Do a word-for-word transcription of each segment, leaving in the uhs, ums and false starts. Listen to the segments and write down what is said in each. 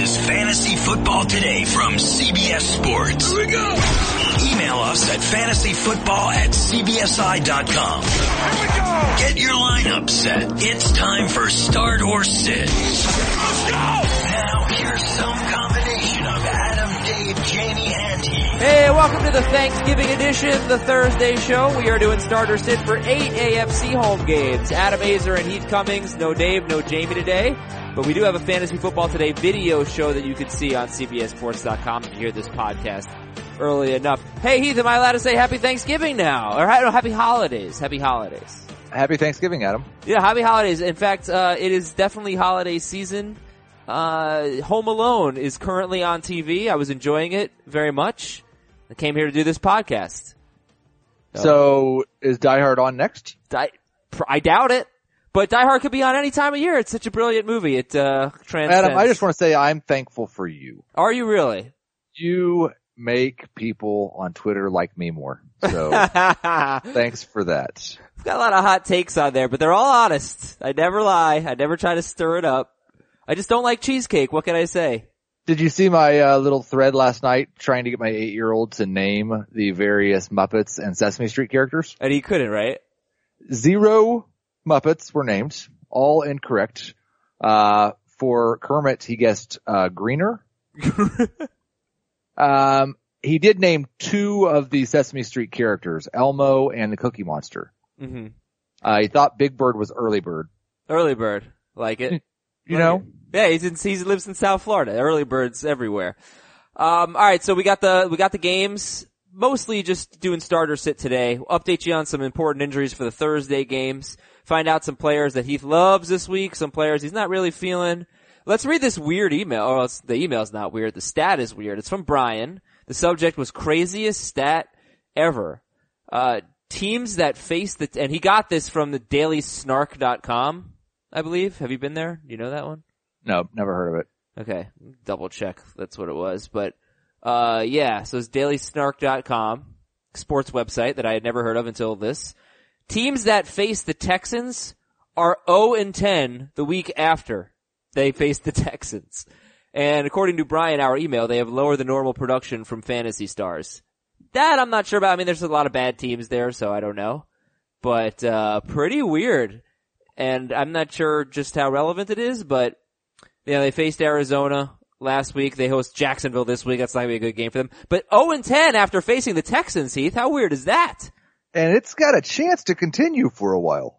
is Fantasy Football Today from C B S Sports. Here we go. Email us at fantasy football at c b s i dot com. Here we go. Get your lineup set. It's time for Start or Sit. Let's go. Now here's some combination of Adam, Dave, Jamie, and Heath. Hey, welcome to the Thanksgiving edition, the Thursday show. We are doing Start or Sit for eight A F C home games. Adam Azer and Heath Cummings. No Dave, no Jamie today. But we do have a Fantasy Football Today video show that you can see on C B S Sports dot com if you hear this podcast early enough. Hey, Heath, am I allowed to say Happy Thanksgiving now? Or no, Happy Holidays. Happy Holidays. Happy Thanksgiving, Adam. Yeah, Happy Holidays. In fact, uh, it is definitely holiday season. Uh, Home Alone is currently on T V. I was enjoying it very much. I came here to do this podcast. So, so is Die Hard on next? I, I doubt it. But Die Hard could be on any time of year. It's such a brilliant movie. It uh transcends. Adam, I just want to say I'm thankful for you. Are you really? You make people on Twitter like me more. So thanks for that. I've got a lot of hot takes on there, but they're all honest. I never lie. I never try to stir it up. I just don't like cheesecake. What can I say? Did you see my uh, little thread last night trying to get my eight-year-old to name the various Muppets and Sesame Street characters? And he couldn't, right? Zero Muppets were named, all incorrect. Uh, for Kermit, he guessed, uh, Greener. um, he did name two of the Sesame Street characters, Elmo and the Cookie Monster. Mm-hmm. Uh, he thought Big Bird was Early Bird. Early Bird. Like it. You like know? It. Yeah, he's in, he lives in South Florida. Early Bird's everywhere. Um, alright, so we got the, we got the games. Mostly just doing Start or Sit today. We'll update you on some important injuries for the Thursday games. Find out some players that Heath loves this week, some players he's not really feeling. Let's read this weird email. Oh, the email's not weird. The stat is weird. It's from Brian. The subject was craziest stat ever. Uh, teams that face the, and he got this from the Daily Snark dot com, I believe. Have you been there? Do you know that one? No, never heard of it. Okay. Double check. That's what it was. But, uh, yeah. So it's Daily Snark dot com, sports website that I had never heard of until this. Teams that face the Texans are oh and ten the week after they face the Texans. And according to Brian, our email, they have lower than normal production from fantasy stars. That I'm not sure about. I mean, there's a lot of bad teams there, so I don't know. But uh pretty weird. And I'm not sure just how relevant it is, but you know, they faced Arizona last week. They host Jacksonville this week. That's not going to be a good game for them. But oh and ten after facing the Texans, Heath. How weird is that? And it's got a chance to continue for a while.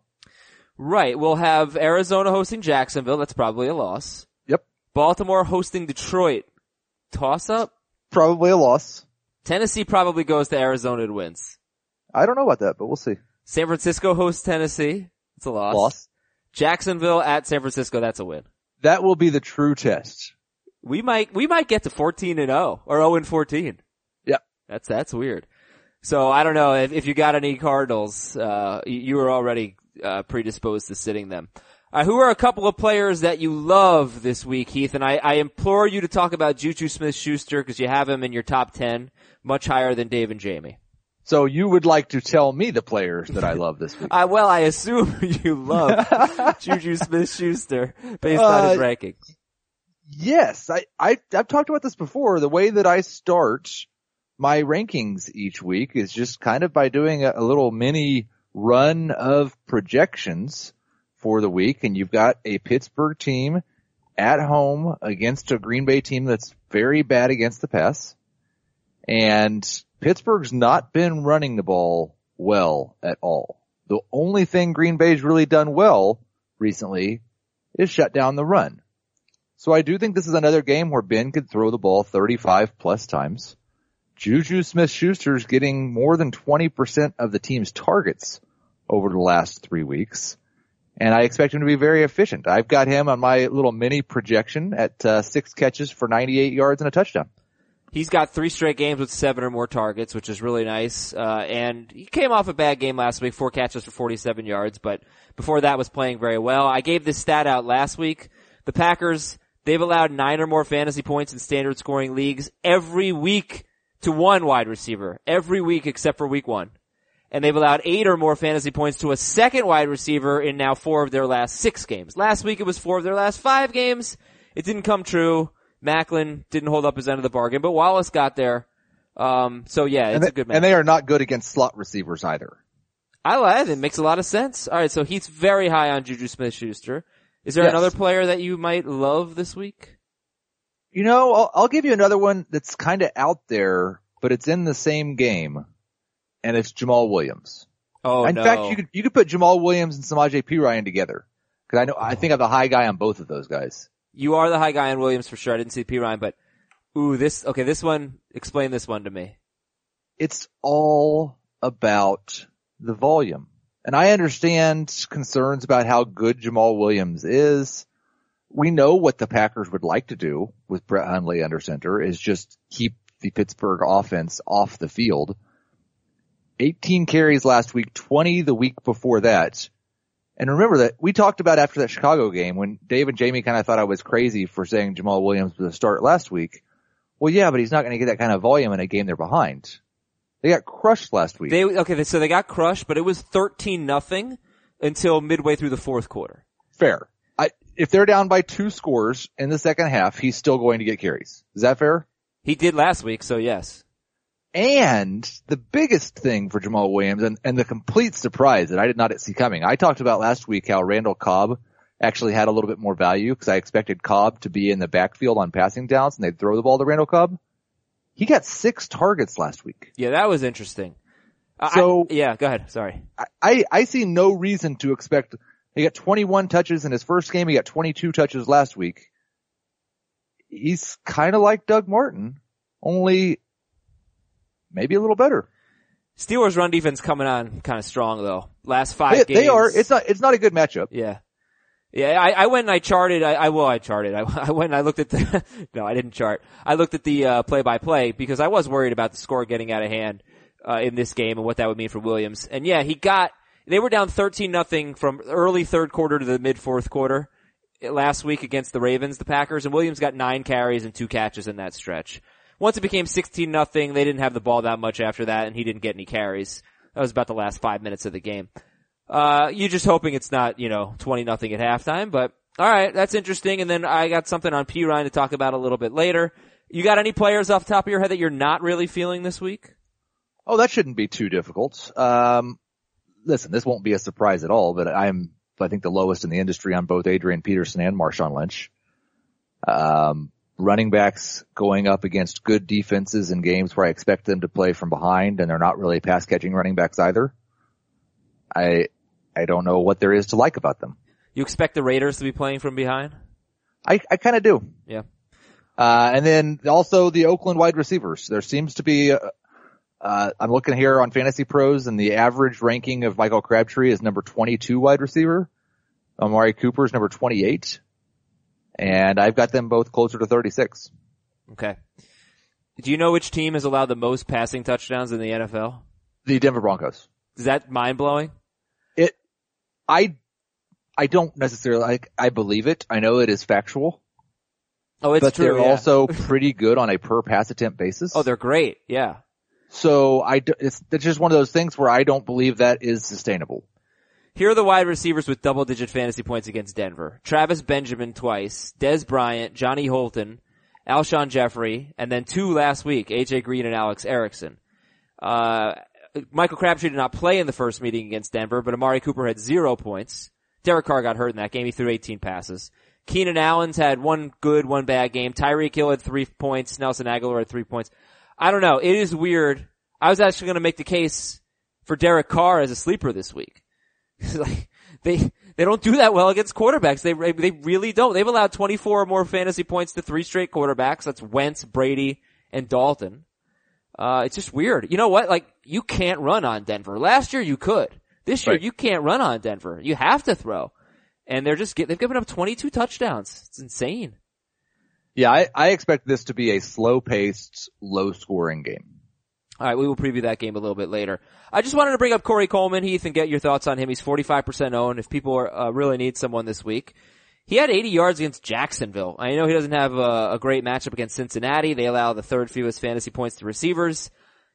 Right. We'll have Arizona hosting Jacksonville. That's probably a loss. Yep. Baltimore hosting Detroit. Toss-up? Probably a loss. Tennessee probably goes to Arizona and wins. I don't know about that, but we'll see. San Francisco hosts Tennessee. It's a loss. Loss. Jacksonville at San Francisco. That's a win. That will be the true test. We might, we might get to fourteen and oh or oh and fourteen. Yep. That's, that's weird. So I don't know if, if you got any Cardinals, uh, you were already, uh, predisposed to sitting them. Uh, who are a couple of players that you love this week, Heath? And I, I implore you to talk about Juju Smith-Schuster because you have him in your top ten, much higher than Dave and Jamie. So you would like to tell me the players that I love this week? I, well, I assume you love Juju Smith-Schuster based uh, on his rankings. Yes. I, I, I've talked about this before. The way that I start my rankings each week is just kind of by doing a, a little mini run of projections for the week. And you've got a Pittsburgh team at home against a Green Bay team that's very bad against the pass. And Pittsburgh's not been running the ball well at all. The only thing Green Bay's really done well recently is shut down the run. So I do think this is another game where Ben could throw the ball thirty-five plus times. Juju Smith-Schuster's getting more than twenty percent of the team's targets over the last three weeks, and I expect him to be very efficient. I've got him on my little mini projection at uh, six catches for ninety-eight yards and a touchdown. He's got three straight games with seven or more targets, which is really nice. Uh, and he came off a bad game last week, four catches for forty-seven yards, but before that was playing very well. I gave this stat out last week. The Packers, they've allowed nine or more fantasy points in standard scoring leagues every week to one wide receiver every week except for week one. And they've allowed eight or more fantasy points to a second wide receiver in now four of their last six games. Last week it was four of their last five games. It didn't come true. Macklin didn't hold up his end of the bargain, but Wallace got there. Um, so yeah, it's they, a good match. And they are not good against slot receivers either. I like it. It makes a lot of sense. All right, so Heath's very high on Juju Smith-Schuster. Is there yes. another player that you might love this week? You know, I'll, I'll give you another one that's kind of out there, but it's in the same game, and it's Jamal Williams. Oh, in no. fact, you could you could put Jamal Williams and Samaje Perine together because I know oh. I think I'm the high guy on both of those guys. You are the high guy on Williams for sure. I didn't see Perine, but ooh, this okay. This one, explain this one to me. It's all about the volume, and I understand concerns about how good Jamal Williams is. We know what the Packers would like to do with Brett Hundley under center is just keep the Pittsburgh offense off the field. eighteen carries last week, twenty the week before that. And remember that we talked about after that Chicago game when Dave and Jamie kind of thought I was crazy for saying Jamal Williams was a start last week. Well, yeah, but he's not going to get that kind of volume in a game they're behind. They got crushed last week. They, okay, so they got crushed, but it was thirteen nothing until midway through the fourth quarter. Fair. I, if they're down by two scores in the second half, he's still going to get carries. Is that fair? He did last week, so yes. And the biggest thing for Jamal Williams and, and the complete surprise that I did not see coming. I talked about last week how Randall Cobb actually had a little bit more value because I expected Cobb to be in the backfield on passing downs and they'd throw the ball to Randall Cobb. He got six targets last week. Yeah, that was interesting. So, I, yeah, go ahead. Sorry. I, I, I see no reason to expect he got twenty-one touches in his first game. He got twenty-two touches last week. He's kind of like Doug Martin, only maybe a little better. Steelers run defense coming on kind of strong though. Last five they, games. They are. It's not, it's not a good matchup. Yeah. Yeah. I, I went and I charted. I, I will. I charted. I, I went and I looked at the, no, I didn't chart. I looked at the, uh, play by play because I was worried about the score getting out of hand, uh, in this game and what that would mean for Williams. And yeah, he got, they were down thirteen nothing from early third quarter to the mid fourth quarter last week against the Ravens, the Packers, and Williams got nine carries and two catches in that stretch. Once it became sixteen nothing, they didn't have the ball that much after that, and he didn't get any carries. That was about the last five minutes of the game. Uh, you're just hoping it's not, you know, twenty nothing at halftime, but alright, that's interesting, and then I got something on P. Ryan to talk about a little bit later. You got any players off the top of your head that you're not really feeling this week? Oh, that shouldn't be too difficult. Um, listen, this won't be a surprise at all, but I'm, I think, the lowest in the industry on both Adrian Peterson and Marshawn Lynch. Um, Running backs going up against good defenses in games where I expect them to play from behind, and they're not really pass-catching running backs either. I I don't know what there is to like about them. You expect the Raiders to be playing from behind? I, I kind of do. Yeah. Uh, and then also the Oakland wide receivers. There seems to be a, uh I'm looking here on Fantasy Pros, and the average ranking of Michael Crabtree is number twenty-two wide receiver. Amari Cooper is number twenty-eight. And I've got them both closer to thirty-six. Okay. Do you know which team has allowed the most passing touchdowns in the N F L? The Denver Broncos. Is that mind-blowing? It, I, I don't necessarily, like, I believe it. I know it is factual. Oh, it's but true, But they're yeah. also pretty good on a per pass attempt basis. Oh, they're great. Yeah. So I, it's, it's just one of those things where I don't believe that is sustainable. Here are the wide receivers with double-digit fantasy points against Denver. Travis Benjamin twice, Dez Bryant, Johnny Holton, Alshon Jeffrey, and then two last week, A J Green and Alex Erickson. Uh, Michael Crabtree did not play in the first meeting against Denver, but Amari Cooper had zero points. Derek Carr got hurt in that game. He threw eighteen passes. Keenan Allen's had one good, one bad game. Tyreek Hill had three points. Nelson Aguilar had three points. I don't know. It is weird. I was actually going to make the case for Derek Carr as a sleeper this week. Like, they, they don't do that well against quarterbacks. They, they really don't. They've allowed twenty-four or more fantasy points to three straight quarterbacks. That's Wentz, Brady, and Dalton. Uh, it's just weird. You know what? Like, you can't run on Denver. Last year you could. This year right. you can't run on Denver. You have to throw. And they're just, get, they've given up twenty-two touchdowns. It's insane. Yeah, I, I expect this to be a slow-paced, low-scoring game. All right, we will preview that game a little bit later. I just wanted to bring up Corey Coleman, Heath, and get your thoughts on him. He's forty-five percent owned if people are, uh, really need someone this week. He had eighty yards against Jacksonville. I know he doesn't have a, a great matchup against Cincinnati. They allow the third fewest fantasy points to receivers.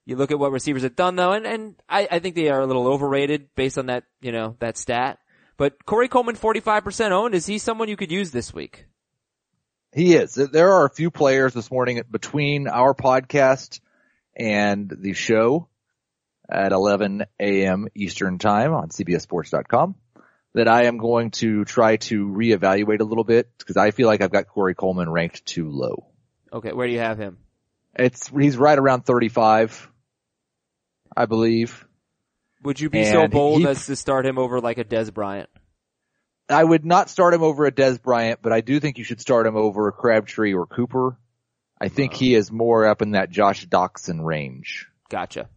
You look at what receivers have done, though, and, and I, I think they are a little overrated based on that, you know, that stat. But Corey Coleman, forty-five percent owned, is he someone you could use this week? He is. There are a few players this morning between our podcast and the show at eleven a.m. Eastern Time on C B S Sports dot com that I am going to try to reevaluate a little bit because I feel like I've got Corey Coleman ranked too low. Okay, where do you have him? It's he's right around thirty-five, I believe. Would you be and so bold he, as to start him over like a Dez Bryant? I would not start him over a Dez Bryant, but I do think you should start him over a Crabtree or Cooper. I think uh, he is more up in that Josh Doctson range. Gotcha.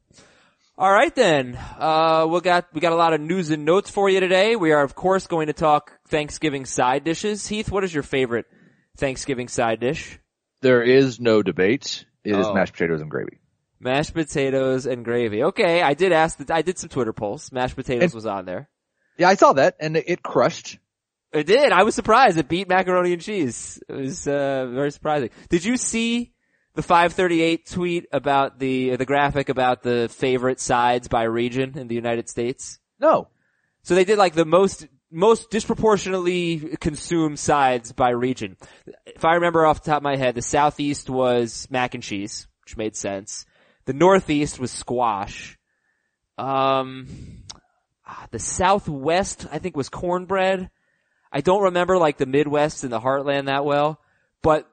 All right then. Uh, we got we got a lot of news and notes for you today. We are of course going to talk Thanksgiving side dishes. Heath, what is your favorite Thanksgiving side dish? There is no debate. It oh. is mashed potatoes and gravy. Mashed potatoes and gravy. Okay, I did ask the, I did some Twitter polls. Mashed potatoes and, was on there. Yeah, I saw that, and it, it crushed. It did. I was surprised. It beat macaroni and cheese. It was uh, very surprising. Did you see the five thirty-eight tweet about the the graphic about the favorite sides by region in the United States? No. So they did like the most most disproportionately consumed sides by region. If I remember off the top of my head, the Southeast was mac and cheese, which made sense. The Northeast was squash. Um, the Southwest, I think, was cornbread. I don't remember, like, the Midwest and the Heartland that well. But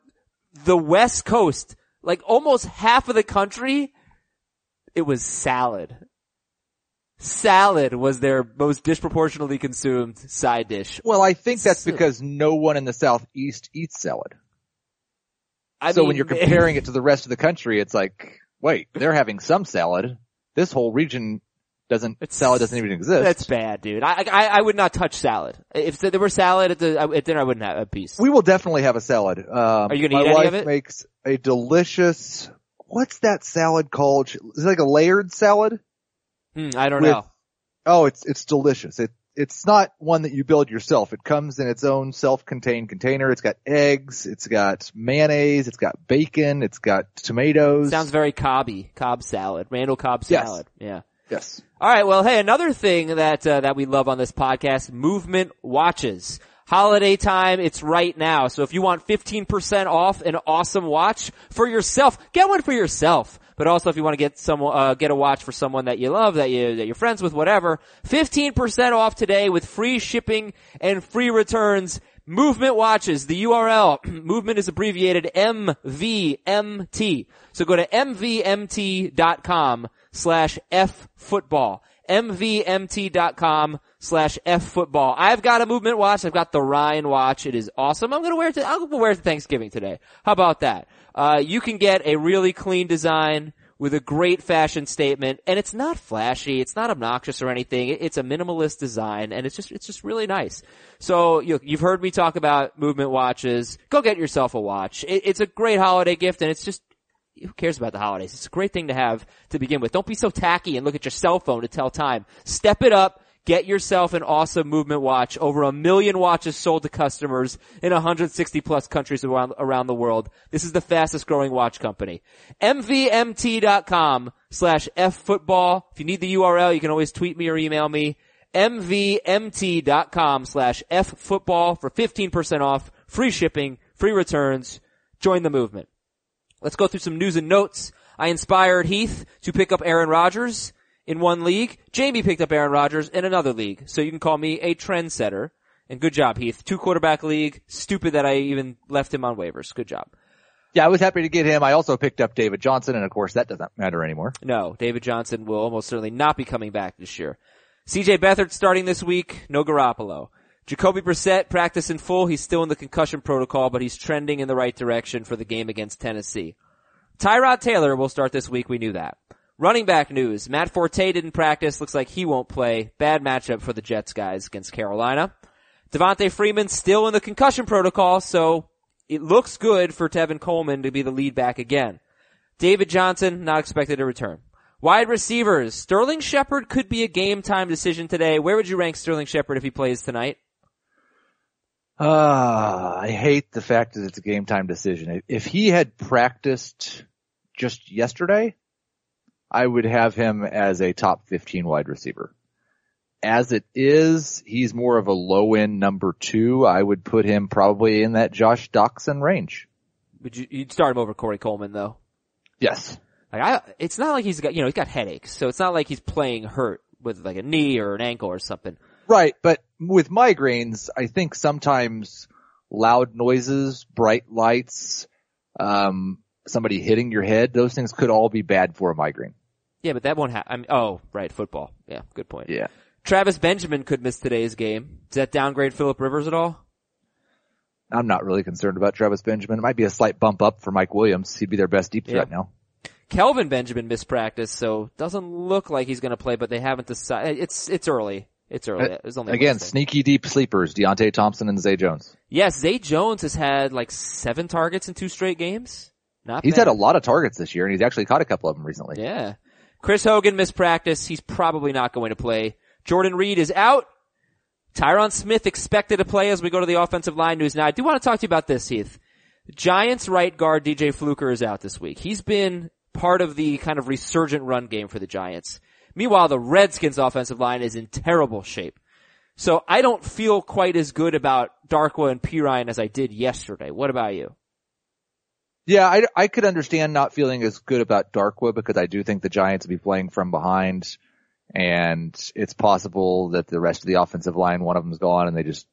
the West Coast, like, almost half of the country, it was salad. Salad was their most disproportionately consumed side dish. Well, I think that's so, because no one in the Southeast eats salad. I so mean, when you're comparing it to the rest of the country, it's like... Wait, they're having some salad. This whole region doesn't, it's, salad doesn't even exist. That's bad, dude. I, I, I would not touch salad. If there were salad at, the, at dinner, I wouldn't have a piece. We will definitely have a salad. Um, Are you going to eat any of it? My wife makes a delicious, what's that salad called? Is it like a layered salad? Hmm, I don't With, know. Oh, it's, it's delicious. It, it's not one that you build yourself. It comes in its own self-contained container. It's got eggs. It's got mayonnaise. It's got bacon. It's got tomatoes. Sounds very Cobby. Cobb salad. Randall Cobb salad. Yes. Yeah. Yes. All right. Well, hey, another thing that, uh, that we love on this podcast, Movement Watches. Holiday time. It's right now. So if you want fifteen percent off an awesome watch for yourself, get one for yourself. But also, if you want to get some, uh, get a watch for someone that you love, that you, that you're friends with, whatever, fifteen percent off today with free shipping and free returns. Movement Watches, the U R L, Movement is abbreviated M V M T. So go to M V M T dot com slash F football. M V M T dot com slash F football. I've got a Movement watch. I've got the Ryan watch. It is awesome. I'm going to wear it to, I'm going to wear it to Thanksgiving today. How about that? Uh, you can get a really clean design with a great fashion statement, and it's not flashy. It's not obnoxious or anything. It's a minimalist design, and it's just, it's just really nice. So you, you've heard me talk about Movement watches. Go get yourself a watch. It, it's a great holiday gift, and it's just, who cares about the holidays? It's a great thing to have to begin with. Don't be so tacky and look at your cell phone to tell time. Step it up. Get yourself an awesome Movement watch. Over a million watches sold to customers in one hundred sixty plus countries around, around the world. This is the fastest growing watch company. M V M T dot com slash F football. If you need the U R L, you can always tweet me or email me. M V M T dot com slash F football for fifteen percent off, free shipping, free returns. Join the movement. Let's go through some news and notes. I inspired Heath to pick up Aaron Rodgers in one league. Jamie picked up Aaron Rodgers in another league. So you can call me a trendsetter. And good job, Heath. Two quarterback league. Stupid that I even left him on waivers. Good job. Yeah, I was happy to get him. I also picked up David Johnson, and of course that doesn't matter anymore. No, David Johnson will almost certainly not be coming back this year. C J Beathard starting this week. No Garoppolo. Jacoby Brissett practice in full. He's still in the concussion protocol, but he's trending in the right direction for the game against Tennessee. Tyrod Taylor will start this week. We knew that. Running back news. Matt Forte didn't practice. Looks like he won't play. Bad matchup for the Jets guys against Carolina. Devontae Freeman still in the concussion protocol, so it looks good for Tevin Coleman to be the lead back again. David Johnson not expected to return. Wide receivers. Sterling Shepard could be a game time decision today. Where would you rank Sterling Shepard if he plays tonight? Ah, uh, I hate the fact that it's a game time decision. If he had practiced just yesterday, I would have him as a top fifteen wide receiver. As it is, he's more of a low-end number two. I would put him probably in that Josh Doctson range. Would you, you'd start him over Corey Coleman, though? Yes. Like I, it's not like he's got, you know, he's got headaches, so it's not like he's playing hurt with like a knee or an ankle or something. Right, but with migraines, I think sometimes loud noises, bright lights, um, somebody hitting your head, those things could all be bad for a migraine. Yeah, but that won't happen. I mean, oh, right, football. Yeah, good point. Yeah. Travis Benjamin could miss today's game. Does that downgrade Phillip Rivers at all? I'm not really concerned about Travis Benjamin. It might be a slight bump up for Mike Williams. He'd be their best deep threat yeah. now. Kelvin Benjamin missed practice, so doesn't look like he's going to play, but they haven't decided. It's it's early. It's early. It was only Again, sneaky deep sleepers, Deontay Thompson and Zay Jones. Yes, Zay Jones has had like seven targets in two straight games. Not He's bad. Had a lot of targets this year, and he's actually caught a couple of them recently. Yeah. Chris Hogan missed practice. He's probably not going to play. Jordan Reed is out. Tyron Smith expected to play as we go to the offensive line news. Now, I do want to talk to you about this, Heath. Giants right guard D J Fluker is out this week. He's been part of the kind of resurgent run game for the Giants. Meanwhile, the Redskins offensive line is in terrible shape. So I don't feel quite as good about Darkwa and P. Ryan as I did yesterday. What about you? Yeah, I, I could understand not feeling as good about Darkwa because I do think the Giants will be playing from behind. And it's possible that the rest of the offensive line, one of them's gone and they just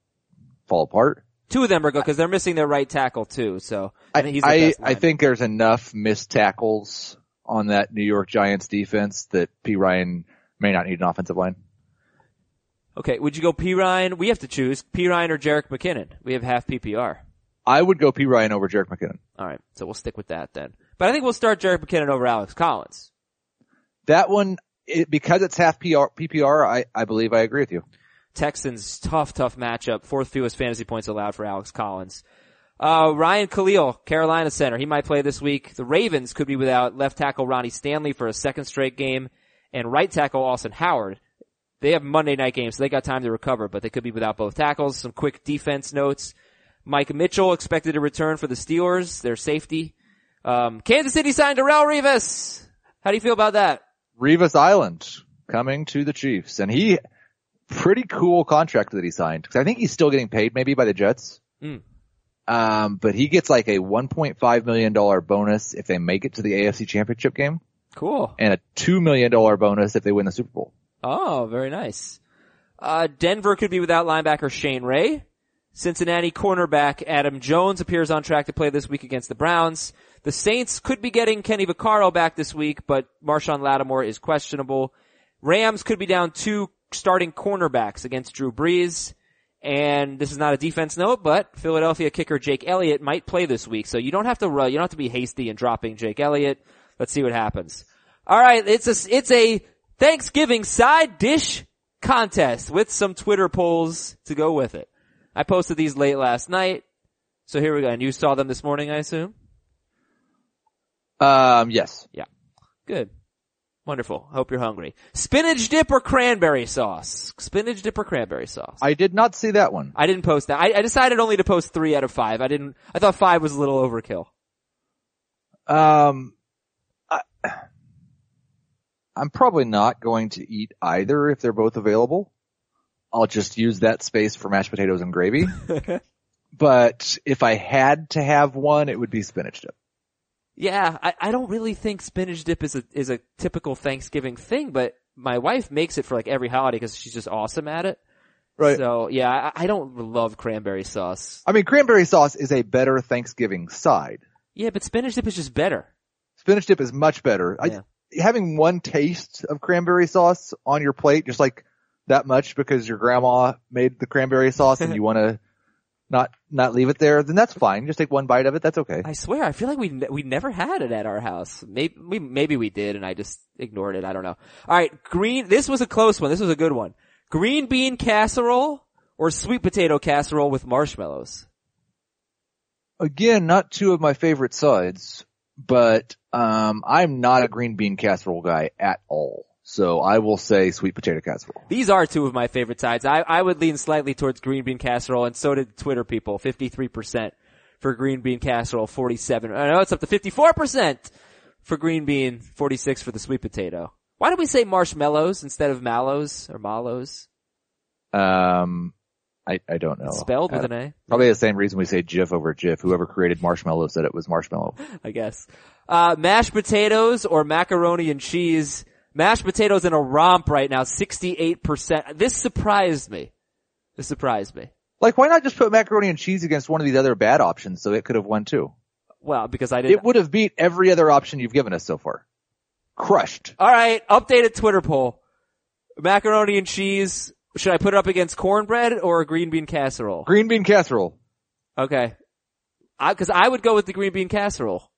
fall apart. Two of them are good because they're missing their right tackle too. So I think he's the best lineman. I think there's enough missed tackles on that New York Giants defense that P. Ryan may not need an offensive line. Okay, would you go P. Ryan? We have to choose P. Ryan or Jerick McKinnon. We have half P P R. I would go P. Ryan over Jerick McKinnon. All right, so we'll stick with that then. But I think we'll start Jerick McKinnon over Alex Collins. That one. It, because it's half P R, P P R, I, I believe I agree with you. Texans, tough, tough matchup. Fourth fewest fantasy points allowed for Alex Collins. Uh, Ryan Khalil, Carolina center. He might play this week. The Ravens could be without left tackle Ronnie Stanley for a second straight game and right tackle Austin Howard. They have Monday night games, so they got time to recover, but they could be without both tackles. Some quick defense notes. Mike Mitchell expected to return for the Steelers, their safety. Um, Kansas City signed Darrelle Revis. How do you feel about that? Revis Island coming to the Chiefs, and he pretty cool contract that he signed because I think he's still getting paid maybe by the Jets. Mm. Um, but he gets like a one point five million dollars bonus if they make it to the A F C Championship game. Cool. And a two million dollars bonus if they win the Super Bowl. Oh, very nice. Uh, Denver could be without linebacker Shane Ray. Cincinnati cornerback Adam Jones appears on track to play this week against the Browns. The Saints could be getting Kenny Vaccaro back this week, but Marshawn Lattimore is questionable. Rams could be down two starting cornerbacks against Drew Brees. And this is not a defense note, but Philadelphia kicker Jake Elliott might play this week. So you don't have to run, you don't have to be hasty in dropping Jake Elliott. Let's see what happens. All right. It's a, it's a Thanksgiving side dish contest with some Twitter polls to go with it. I posted these late last night. So here we go. And you saw them this morning, I assume? Um, yes. Yeah. Good. Wonderful. Hope you're hungry. Spinach dip or cranberry sauce? Spinach dip or cranberry sauce? I did not see that one. I didn't post that. I, I decided only to post three out of five. I didn't, I thought five was a little overkill. Um, I, I'm probably not going to eat either if they're both available. I'll just use that space for mashed potatoes and gravy. But if I had to have one, it would be spinach dip. Yeah, I, I don't really think spinach dip is a is a typical Thanksgiving thing, but my wife makes it for like every holiday because she's just awesome at it. Right. So yeah, I, I don't love cranberry sauce. I mean, cranberry sauce is a better Thanksgiving side. Yeah, but spinach dip is just better. Spinach dip is much better. Yeah. I, having one taste of cranberry sauce on your plate, just like that much because your grandma made the cranberry sauce and you want to Not, not leave it there, then that's fine. Just take one bite of it. That's okay. I swear, I feel like we, ne- we never had it at our house. Maybe we, maybe we did and I just ignored it. I don't know. All right. Green, this was a close one. This was a good one. Green bean casserole or sweet potato casserole with marshmallows? Again, not two of my favorite sides, but, um, I'm not a green bean casserole guy at all. So I will say sweet potato casserole. These are two of my favorite sides. I, I would lean slightly towards green bean casserole, and so did Twitter people. fifty-three percent for green bean casserole, forty-seven. I know it's up to fifty-four percent for green bean, forty-six for the sweet potato. Why don't we say marshmallows instead of mallows or mallows? Um, I, I don't know. It's spelled with an A. Probably the same reason we say GIF over GIF. Whoever created marshmallow said it was marshmallow. I guess. Uh, mashed potatoes or macaroni and cheese. Mashed potatoes in a romp right now, sixty-eight percent. This surprised me. This surprised me. Like, why not just put macaroni and cheese against one of these other bad options so it could have won too? Well, because I didn't. It would have beat every other option you've given us so far. Crushed. All right. Updated Twitter poll. Macaroni and cheese. Should I put it up against cornbread or green bean casserole? Green bean casserole. Okay. I, cause I would go with the green bean casserole.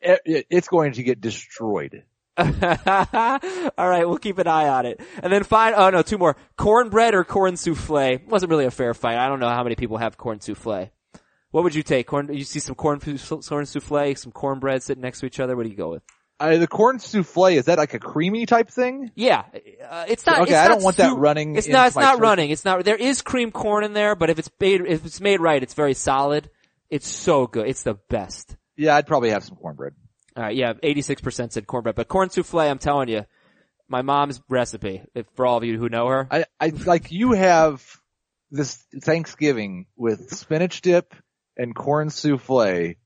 It, it, it's going to get destroyed. All right, we'll keep an eye on it. And then fine. Oh no, two more. Cornbread or corn souffle. Wasn't really a fair fight. I don't know how many people have corn souffle. What would you take? Corn? You see some corn, corn souffle, some cornbread sitting next to each other. What do you go with? Uh, the corn souffle, is that like a creamy type thing? Yeah, uh, it's not. Okay, it's I not don't want su- that running. It's not. It's not running. It's not. There is cream corn in there, but if it's made, if it's made right, it's very solid. It's so good. It's the best. Yeah, I'd probably have some cornbread. All right, yeah, eighty-six percent said cornbread, but corn souffle, I'm telling you, my mom's recipe, if, for all of you who know her. I, I, like, you have this Thanksgiving with spinach dip and corn souffle,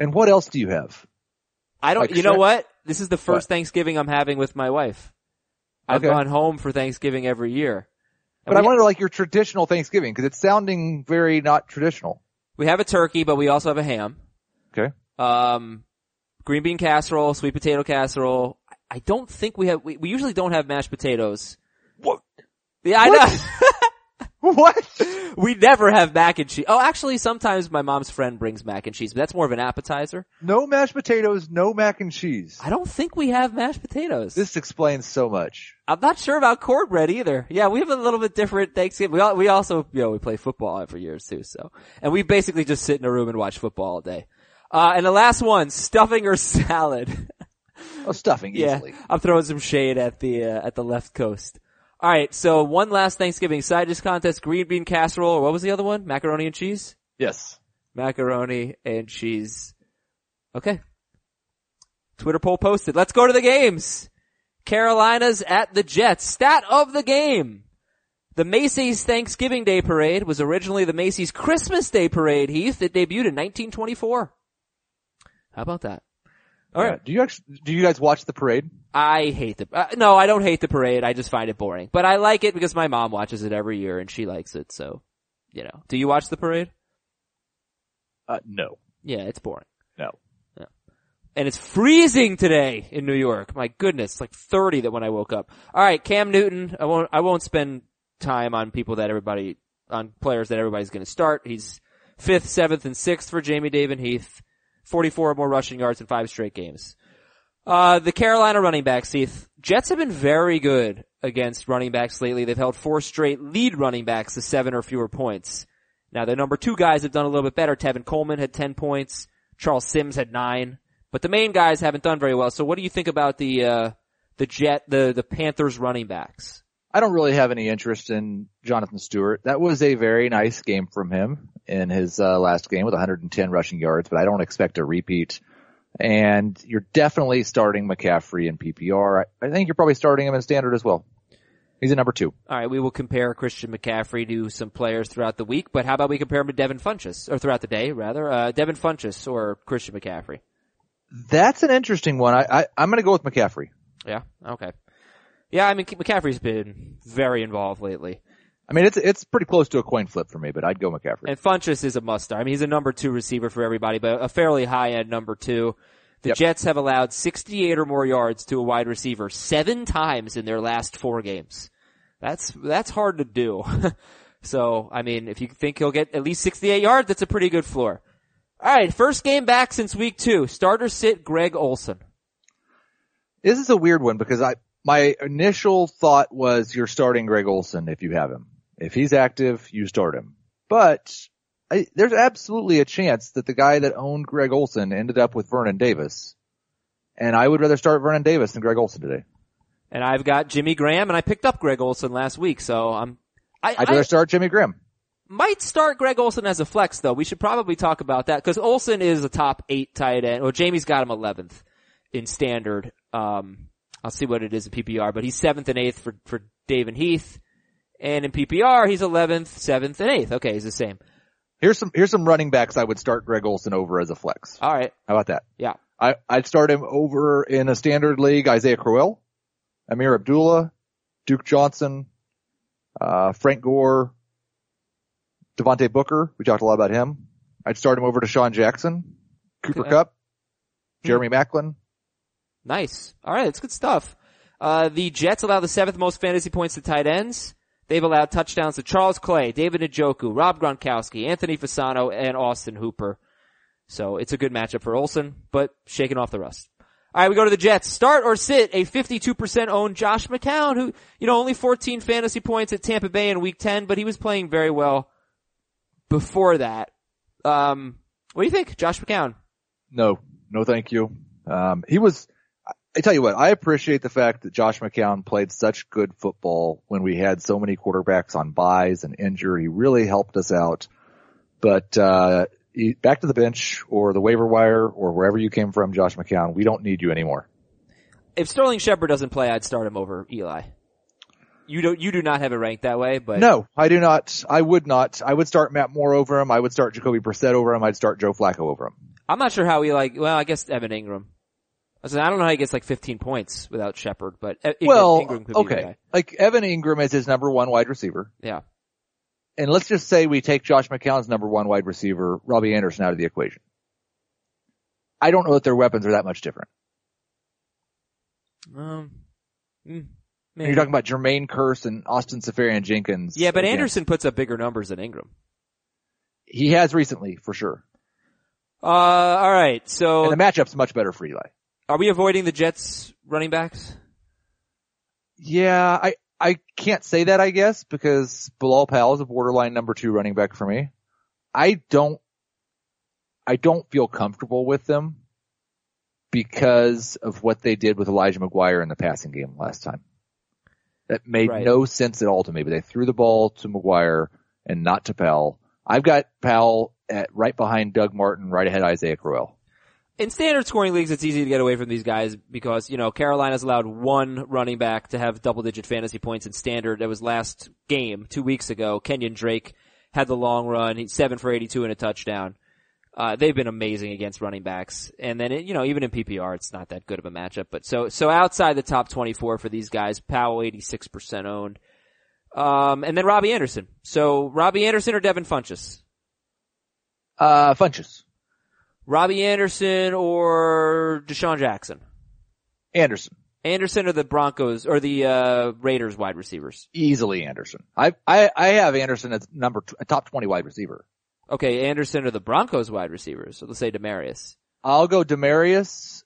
and what else do you have? I don't, like, you shrimp? Know what? This is the first what? Thanksgiving I'm having with my wife. I've okay. gone home for Thanksgiving every year. But we, I wanted like your traditional Thanksgiving, because it's sounding very not traditional. We have a turkey, but we also have a ham. Okay. Um, green bean casserole, sweet potato casserole. I don't think we have, we, we usually don't have mashed potatoes. What? Yeah, I know. What? We never have mac and cheese. Oh, actually sometimes my mom's friend brings mac and cheese, but that's more of an appetizer. No mashed potatoes, no mac and cheese. I don't think we have mashed potatoes. This explains so much. I'm not sure about cornbread either. Yeah, we have a little bit different Thanksgiving. We, all, we also, you know, we play football for years too, so. And we basically just sit in a room and watch football all day. Uh, and the last one, stuffing or salad. Oh, stuffing, easily. Yeah, I'm throwing some shade at the, uh, at the left coast. All right. So one last Thanksgiving side dish contest, green bean casserole, or what was the other one? Macaroni and cheese? Yes. Macaroni and cheese. Okay. Twitter poll posted. Let's go to the games. Carolina's at the Jets. Stat of the game. The Macy's Thanksgiving Day Parade was originally the Macy's Christmas Day Parade, Heath. It debuted in nineteen twenty-four. How about that? All yeah. right. Do you actually, do you guys watch the parade? I hate the, uh, no, I don't hate the parade. I just find it boring, but I like it because my mom watches it every year and she likes it. So, you know, do you watch the parade? Uh, no. Yeah, it's boring. No. Yeah. And it's freezing today in New York. My goodness, like thirty that when I woke up. All right. Cam Newton. I won't, I won't spend time on people that everybody, on players that everybody's going to start. He's fifth, seventh, and sixth for Jamie, Dave, and Heath. forty-four or more rushing yards in five straight games. Uh, the Carolina running backs, Heath. Jets have been very good against running backs lately. They've held four straight lead running backs to seven or fewer points. Now, the number two guys have done a little bit better. Tevin Coleman had ten points. Charles Sims had nine. But the main guys haven't done very well. So what do you think about the, uh, the Jet, the, the Panthers running backs? I don't really have any interest in Jonathan Stewart. That was a very nice game from him in his uh, last game with one hundred ten rushing yards, but I don't expect a repeat. And you're definitely starting McCaffrey in P P R. I think you're probably starting him in standard as well. He's a number two. All right, we will compare Christian McCaffrey to some players throughout the week, but how about we compare him to Devin Funchess, or throughout the day, rather. Uh, Devin Funchess or Christian McCaffrey? That's an interesting one. I, I, I'm going to go with McCaffrey. Yeah, okay. Yeah, I mean, McCaffrey's been very involved lately. I mean, it's it's pretty close to a coin flip for me, but I'd go McCaffrey. And Funchess is a must-start. I mean, he's a number two receiver for everybody, but a fairly high-end number two. The yep. Jets have allowed sixty-eight or more yards to a wide receiver seven times in their last four games. That's that's hard to do. So, I mean, if you think he'll get at least sixty-eight yards, that's a pretty good floor. All right, first game back since week two. Starter sit Greg Olsen. This is a weird one because I... My initial thought was you're starting Greg Olsen if you have him. If he's active, you start him. But I, there's absolutely a chance that the guy that owned Greg Olsen ended up with Vernon Davis. And I would rather start Vernon Davis than Greg Olsen today. And I've got Jimmy Graham, and I picked up Greg Olsen last week, so I'm... I, I'd rather I start Jimmy Graham. Might start Greg Olsen as a flex, though. We should probably talk about that, because Olsen is a top eight tight end. Well, Jamie's got him eleventh in standard. Um... I'll see what it is in P P R, but he's seventh and eighth for, for Dave and Heath. And in P P R, he's eleventh, seventh, and eighth. Okay, he's the same. Here's some, here's some running backs I would start Greg Olsen over as a flex. All right. How about that? Yeah. I, I'd start him over in a standard league, Isaiah Crowell, Amir Abdullah, Duke Johnson, uh, Frank Gore, Devontae Booker. We talked a lot about him. I'd start him over to Deshaun Jackson, Cooper uh, Kupp, Jeremy hmm. Maclin. Nice. All right. That's good stuff. Uh, the Jets allow the seventh most fantasy points to tight ends. They've allowed touchdowns to Charles Clay, David Njoku, Rob Gronkowski, Anthony Fasano, and Austin Hooper. So it's a good matchup for Olsen, but shaking off the rust. All right, we go to the Jets. Start or sit a fifty-two percent owned Josh McCown, who, you know, only fourteen fantasy points at Tampa Bay in week ten, but he was playing very well before that. Um, what do you think, Josh McCown? No, no thank you. Um, he was... I tell you what, I appreciate the fact that Josh McCown played such good football when we had so many quarterbacks on buys and injured. He really helped us out. But uh back to the bench or the waiver wire or wherever you came from, Josh McCown, we don't need you anymore. If Sterling Shepard doesn't play, I'd start him over Eli. You don't, you do not have it ranked that way, but. No, I do not. I would not. I would start Matt Moore over him. I would start Jacoby Brissett over him. I'd start Joe Flacco over him. I'm not sure how Eli, well, I guess Evan Ingram. I don't know how he gets like fifteen points without Shepard, but well, Ingram could be okay. The guy. Like Evan Ingram is his number one wide receiver. Yeah. And let's just say we take Josh McCown's number one wide receiver, Robbie Anderson, out of the equation. I don't know that their weapons are that much different. Um, mm, you're talking about Jermaine Kearse and Austin Seferian-Jenkins. Yeah, but again. Anderson puts up bigger numbers than Ingram. He has recently, for sure. Uh, all right. So and the matchup's much better for Eli. Are we avoiding the Jets running backs? Yeah, I, I can't say that, I guess, because Bilal Powell is a borderline number two running back for me. I don't, I don't feel comfortable with them because of what they did with Elijah McGuire in the passing game last time. That made right. no sense at all to me, but they threw the ball to McGuire and not to Powell. I've got Powell at right behind Doug Martin, right ahead Isaiah Crowell. In standard scoring leagues, it's easy to get away from these guys because, you know, Carolina's allowed one running back to have double-digit fantasy points in standard. That was last game, two weeks ago. Kenyon Drake had the long run. He's seven for eighty-two and a touchdown. Uh, they've been amazing against running backs. And then, it, you know, even in P P R, it's not that good of a matchup. But so, so outside the top twenty-four for these guys, Powell eighty-six percent owned. Um, and then Robbie Anderson. So Robbie Anderson or Devin Funchess? Uh, Funchess. Robbie Anderson or Deshaun Jackson? Anderson. Anderson or the Broncos or the uh Raiders wide receivers? Easily Anderson. I I I have Anderson as number t- a top twenty wide receiver. Okay, Anderson or the Broncos wide receivers. So let's say Demarius. I'll go Demarius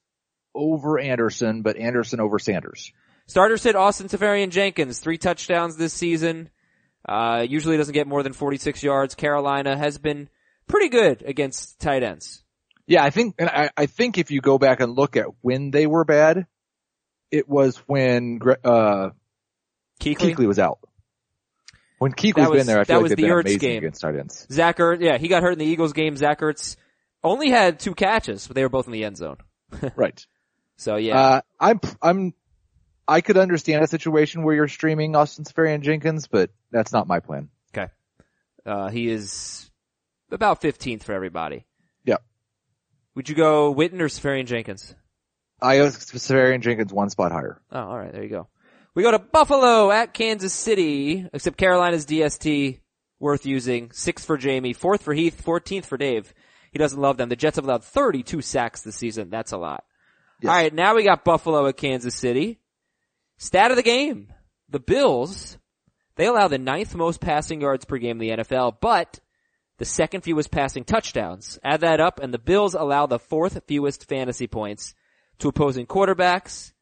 over Anderson, but Anderson over Sanders. Starter said Austin Seferian-Jenkins, three touchdowns this season. Uh usually doesn't get more than forty-six yards. Carolina has been pretty good against tight ends. Yeah, I think, and I, I think if you go back and look at when they were bad, it was when, uh, Kuechly, Kuechly was out. When Kuechly's been there, I feel like they've been amazing against tight ends. Zach Ertz, yeah, he got hurt in the Eagles game. Zach Ertz only had two catches, but they were both in the end zone. Right. So yeah. Uh, I'm, I'm, I could understand a situation where you're streaming Austin Seferian-Jenkins, but that's not my plan. Okay. Uh, he is about fifteenth for everybody. Would you go Witten or Seferian-Jenkins? I go Seferian-Jenkins one spot higher. Oh, all right. There you go. We go to Buffalo at Kansas City, except Carolina's D S T worth using. Sixth for Jamie, fourth for Heath, fourteenth for Dave. He doesn't love them. The Jets have allowed thirty-two sacks this season. That's a lot. Yes. All right. Now we got Buffalo at Kansas City. Stat of the game. The Bills, they allow the ninth most passing yards per game in the N F L, but the second fewest passing touchdowns. Add that up, and the Bills allow the fourth fewest fantasy points to opposing quarterbacks.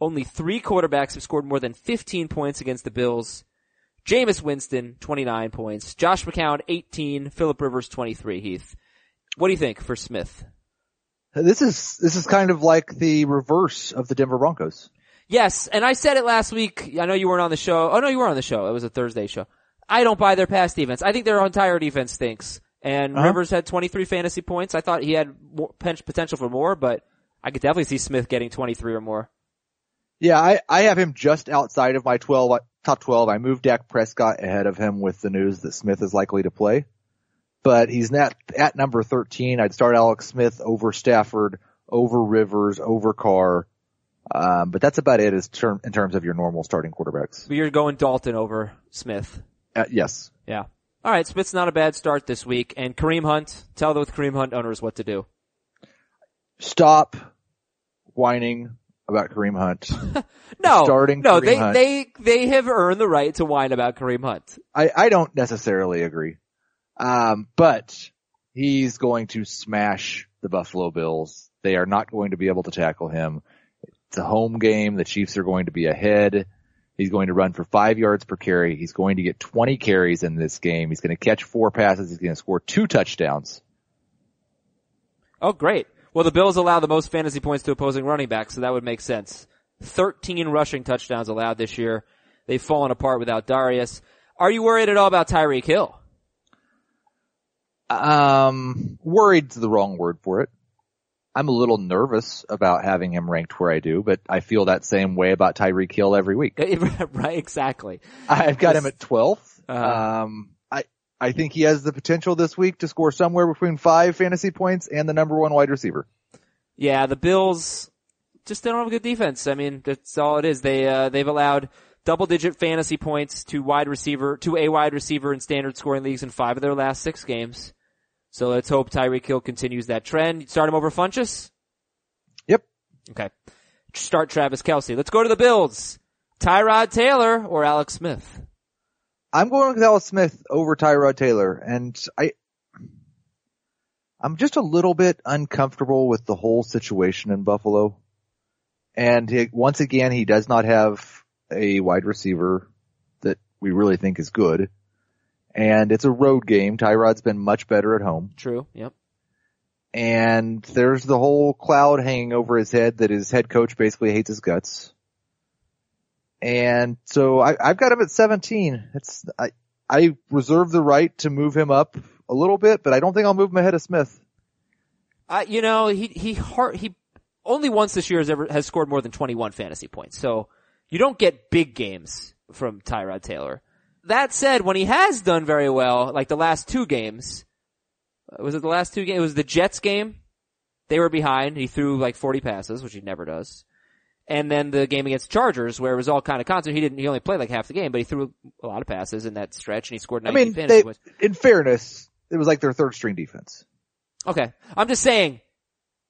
Only three quarterbacks have scored more than fifteen points against the Bills. Jameis Winston, twenty-nine points. Josh McCown, eighteen. Phillip Rivers, twenty-three. Heath, what do you think for Smith? This is, this is kind of like the reverse of the Denver Broncos. Yes, and I said it last week. I know you weren't on the show. Oh no, you were on the show. It was a Thursday show. I don't buy their pass defense. I think their entire defense stinks. And uh-huh. Rivers had twenty-three fantasy points. I thought he had more potential for more, but I could definitely see Smith getting twenty-three or more. Yeah, I, I have him just outside of my twelve top twelve. I moved Dak Prescott ahead of him with the news that Smith is likely to play. But he's not at number thirteen. I'd start Alex Smith over Stafford, over Rivers, over Carr. Um, but that's about it as term, in terms of your normal starting quarterbacks. But you're going Dalton over Smith. Uh, yes. Yeah. All right, Smith's not a bad start this week. And Kareem Hunt, tell those Kareem Hunt owners what to do. Stop whining about Kareem Hunt. no, starting no, Kareem they Hunt. they they have earned the right to whine about Kareem Hunt. I I don't necessarily agree. Um, but he's going to smash the Buffalo Bills. They are not going to be able to tackle him. It's a home game. The Chiefs are going to be ahead. He's going to run for five yards per carry. He's going to get twenty carries in this game. He's going to catch four passes. He's going to score two touchdowns. Oh, great. Well, the Bills allow the most fantasy points to opposing running backs, so that would make sense. thirteen rushing touchdowns allowed this year. They've fallen apart without Darius. Are you worried at all about Tyreek Hill? Um, worried's the wrong word for it. I'm a little nervous about having him ranked where I do, but I feel that same way about Tyreek Hill every week. Right, exactly. I've got him at twelfth. Uh-huh. Um, I, I think he has the potential this week to score somewhere between five fantasy points and the number one wide receiver. Yeah, the Bills just don't have a good defense. I mean, that's all it is. They, uh, they've allowed double digit fantasy points to wide receiver, to a wide receiver in standard scoring leagues in five of their last six games. So let's hope Tyreek Hill continues that trend. You start him over Funchess? Yep. Okay. Start Travis Kelce. Let's go to the Bills. Tyrod Taylor or Alex Smith? I'm going with Alex Smith over Tyrod Taylor. And I, I'm just a little bit uncomfortable with the whole situation in Buffalo. And he, once again, he does not have a wide receiver that we really think is good. And it's a road game. Tyrod's been much better at home. True, yep. And there's the whole cloud hanging over his head that his head coach basically hates his guts. And so I, I've got him at seventeen. It's, I, I reserve the right to move him up a little bit, but I don't think I'll move him ahead of Smith. Uh, you know, he, he hard, he only once this year has ever, has scored more than twenty-one fantasy points. So you don't get big games from Tyrod Taylor. That said, when he has done very well, like the last two games, was it the last two games? It was the Jets game. They were behind. He threw like forty passes, which he never does. And then the game against Chargers, where it was all kind of constant. He didn't, he only played like half the game, but he threw a lot of passes in that stretch and he scored ninety I mean, fantasy points. In fairness, it was like their third string defense. Okay. I'm just saying,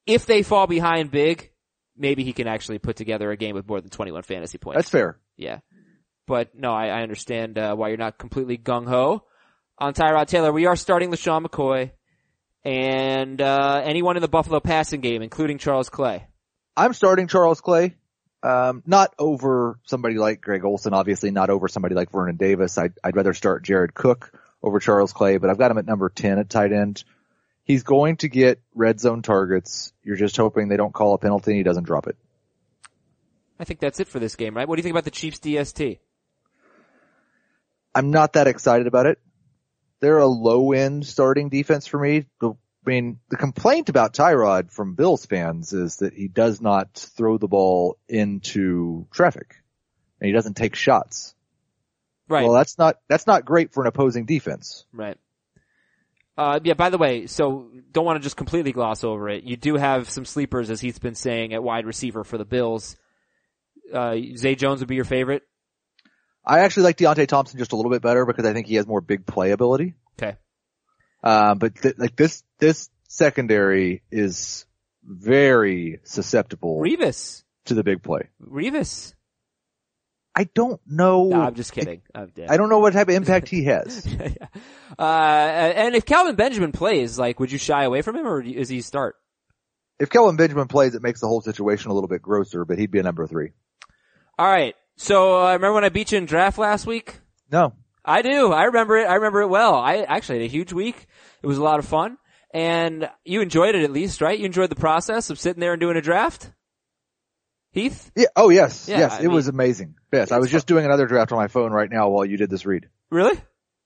if they fall behind big, maybe he can actually put together a game with more than twenty-one fantasy points. That's fair. Yeah. But no, I, I understand uh, why you're not completely gung-ho on Tyrod Taylor. We are starting LeSean McCoy and uh anyone in the Buffalo passing game, including Charles Clay. I'm starting Charles Clay. Um, not over somebody like Greg Olsen, obviously not over somebody like Vernon Davis. I'd, I'd rather start Jared Cook over Charles Clay, but I've got him at number ten at tight end. He's going to get red zone targets. You're just hoping they don't call a penalty and he doesn't drop it. I think that's it for this game, right? What do you think about the Chiefs D S T? I'm not that excited about it. They're a low-end starting defense for me. I mean, the complaint about Tyrod from Bills fans is that he does not throw the ball into traffic, and he doesn't take shots. Right. Well, that's not that's not great for an opposing defense. Right. Uh, yeah. By the way, so don't want to just completely gloss over it. You do have some sleepers, as Heath's been saying, at wide receiver for the Bills. Uh, Zay Jones would be your favorite. I actually like Deontay Thompson just a little bit better because I think he has more big play ability. Okay. Uh, but th- like this, this secondary is very susceptible. Revis. To the big play. Revis. I don't know. No, I'm just kidding. I'm dead. I don't know what type of impact he has. yeah, yeah. Uh, and if Kelvin Benjamin plays, like, would you shy away from him or is he start? If Kelvin Benjamin plays, it makes the whole situation a little bit grosser, but he'd be a number three. All right. So, uh, remember when I beat you in draft last week? No. I do. I remember it. I remember it well. I actually had a huge week. It was a lot of fun. And you enjoyed it at least, right? You enjoyed the process of sitting there and doing a draft? Heath? Yeah. Oh, yes. Yeah, yes. I it mean, was amazing. Yes. I was just doing another draft on my phone right now while you did this read. Really?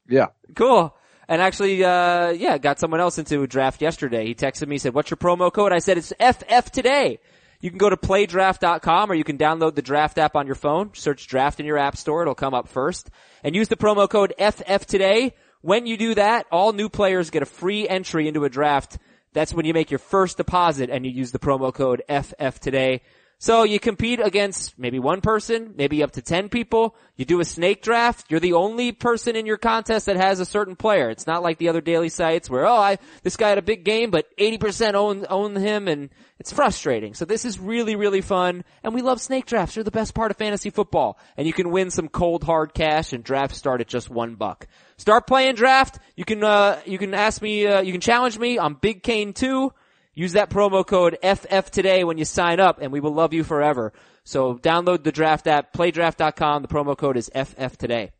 Yeah. Cool. And actually, uh, yeah, got someone else into a draft yesterday. He texted me, said, what's your promo code? I said, it's F F today. You can go to play draft dot com, or you can download the draft app on your phone. Search draft in your app store. It'll come up first. And use the promo code F F today. When you do that, all new players get a free entry into a draft. That's when you make your first deposit and you use the promo code F F today. So you compete against maybe one person, maybe up to ten people. You do a snake draft. You're the only person in your contest that has a certain player. It's not like the other daily sites where, oh, I this guy had a big game, but eighty percent own own him, and it's frustrating. So this is really, really fun, and we love snake drafts. They're the best part of fantasy football, and you can win some cold, hard cash, and drafts start at just one buck. Start playing draft. You can uh you can ask me, uh, you can challenge me on Big Cane two. Use that promo code F F today when you sign up, and we will love you forever. So download the draft app, play draft dot com. The promo code is F F today.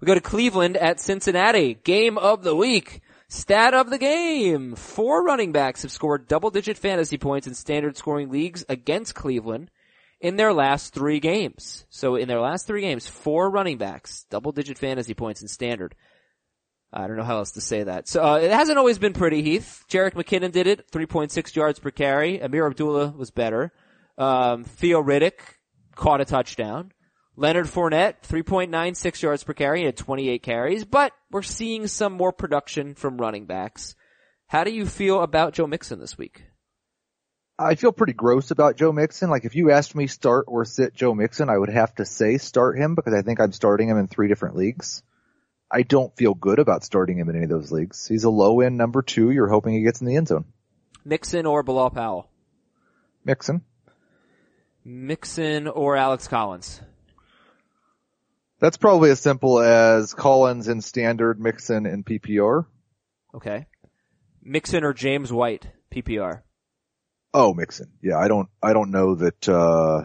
We go to Cleveland at Cincinnati. Game of the week. Stat of the game. Four running backs have scored double-digit fantasy points in standard scoring leagues against Cleveland in their last three games. So in their last three games, four running backs, double-digit fantasy points in standard. I don't know how else to say that. So uh, it hasn't always been pretty, Heath. Jerick McKinnon did it, three point six yards per carry. Amir Abdullah was better. Um, Theo Riddick caught a touchdown. Leonard Fournette, three point nine six yards per carry. He had twenty-eight carries, but we're seeing some more production from running backs. How do you feel about Joe Mixon this week? I feel pretty gross about Joe Mixon. Like, if you asked me start or sit Joe Mixon, I would have to say start him because I think I'm starting him in three different leagues. I don't feel good about starting him in any of those leagues. He's a low-end number two. You're hoping he gets in the end zone. Mixon or Bilal Powell? Mixon. Mixon or Alex Collins? That's probably as simple as Collins in standard, Mixon in P P R. Okay. Mixon or James White, P P R? Oh, Mixon. Yeah, I don't, I don't know that, uh,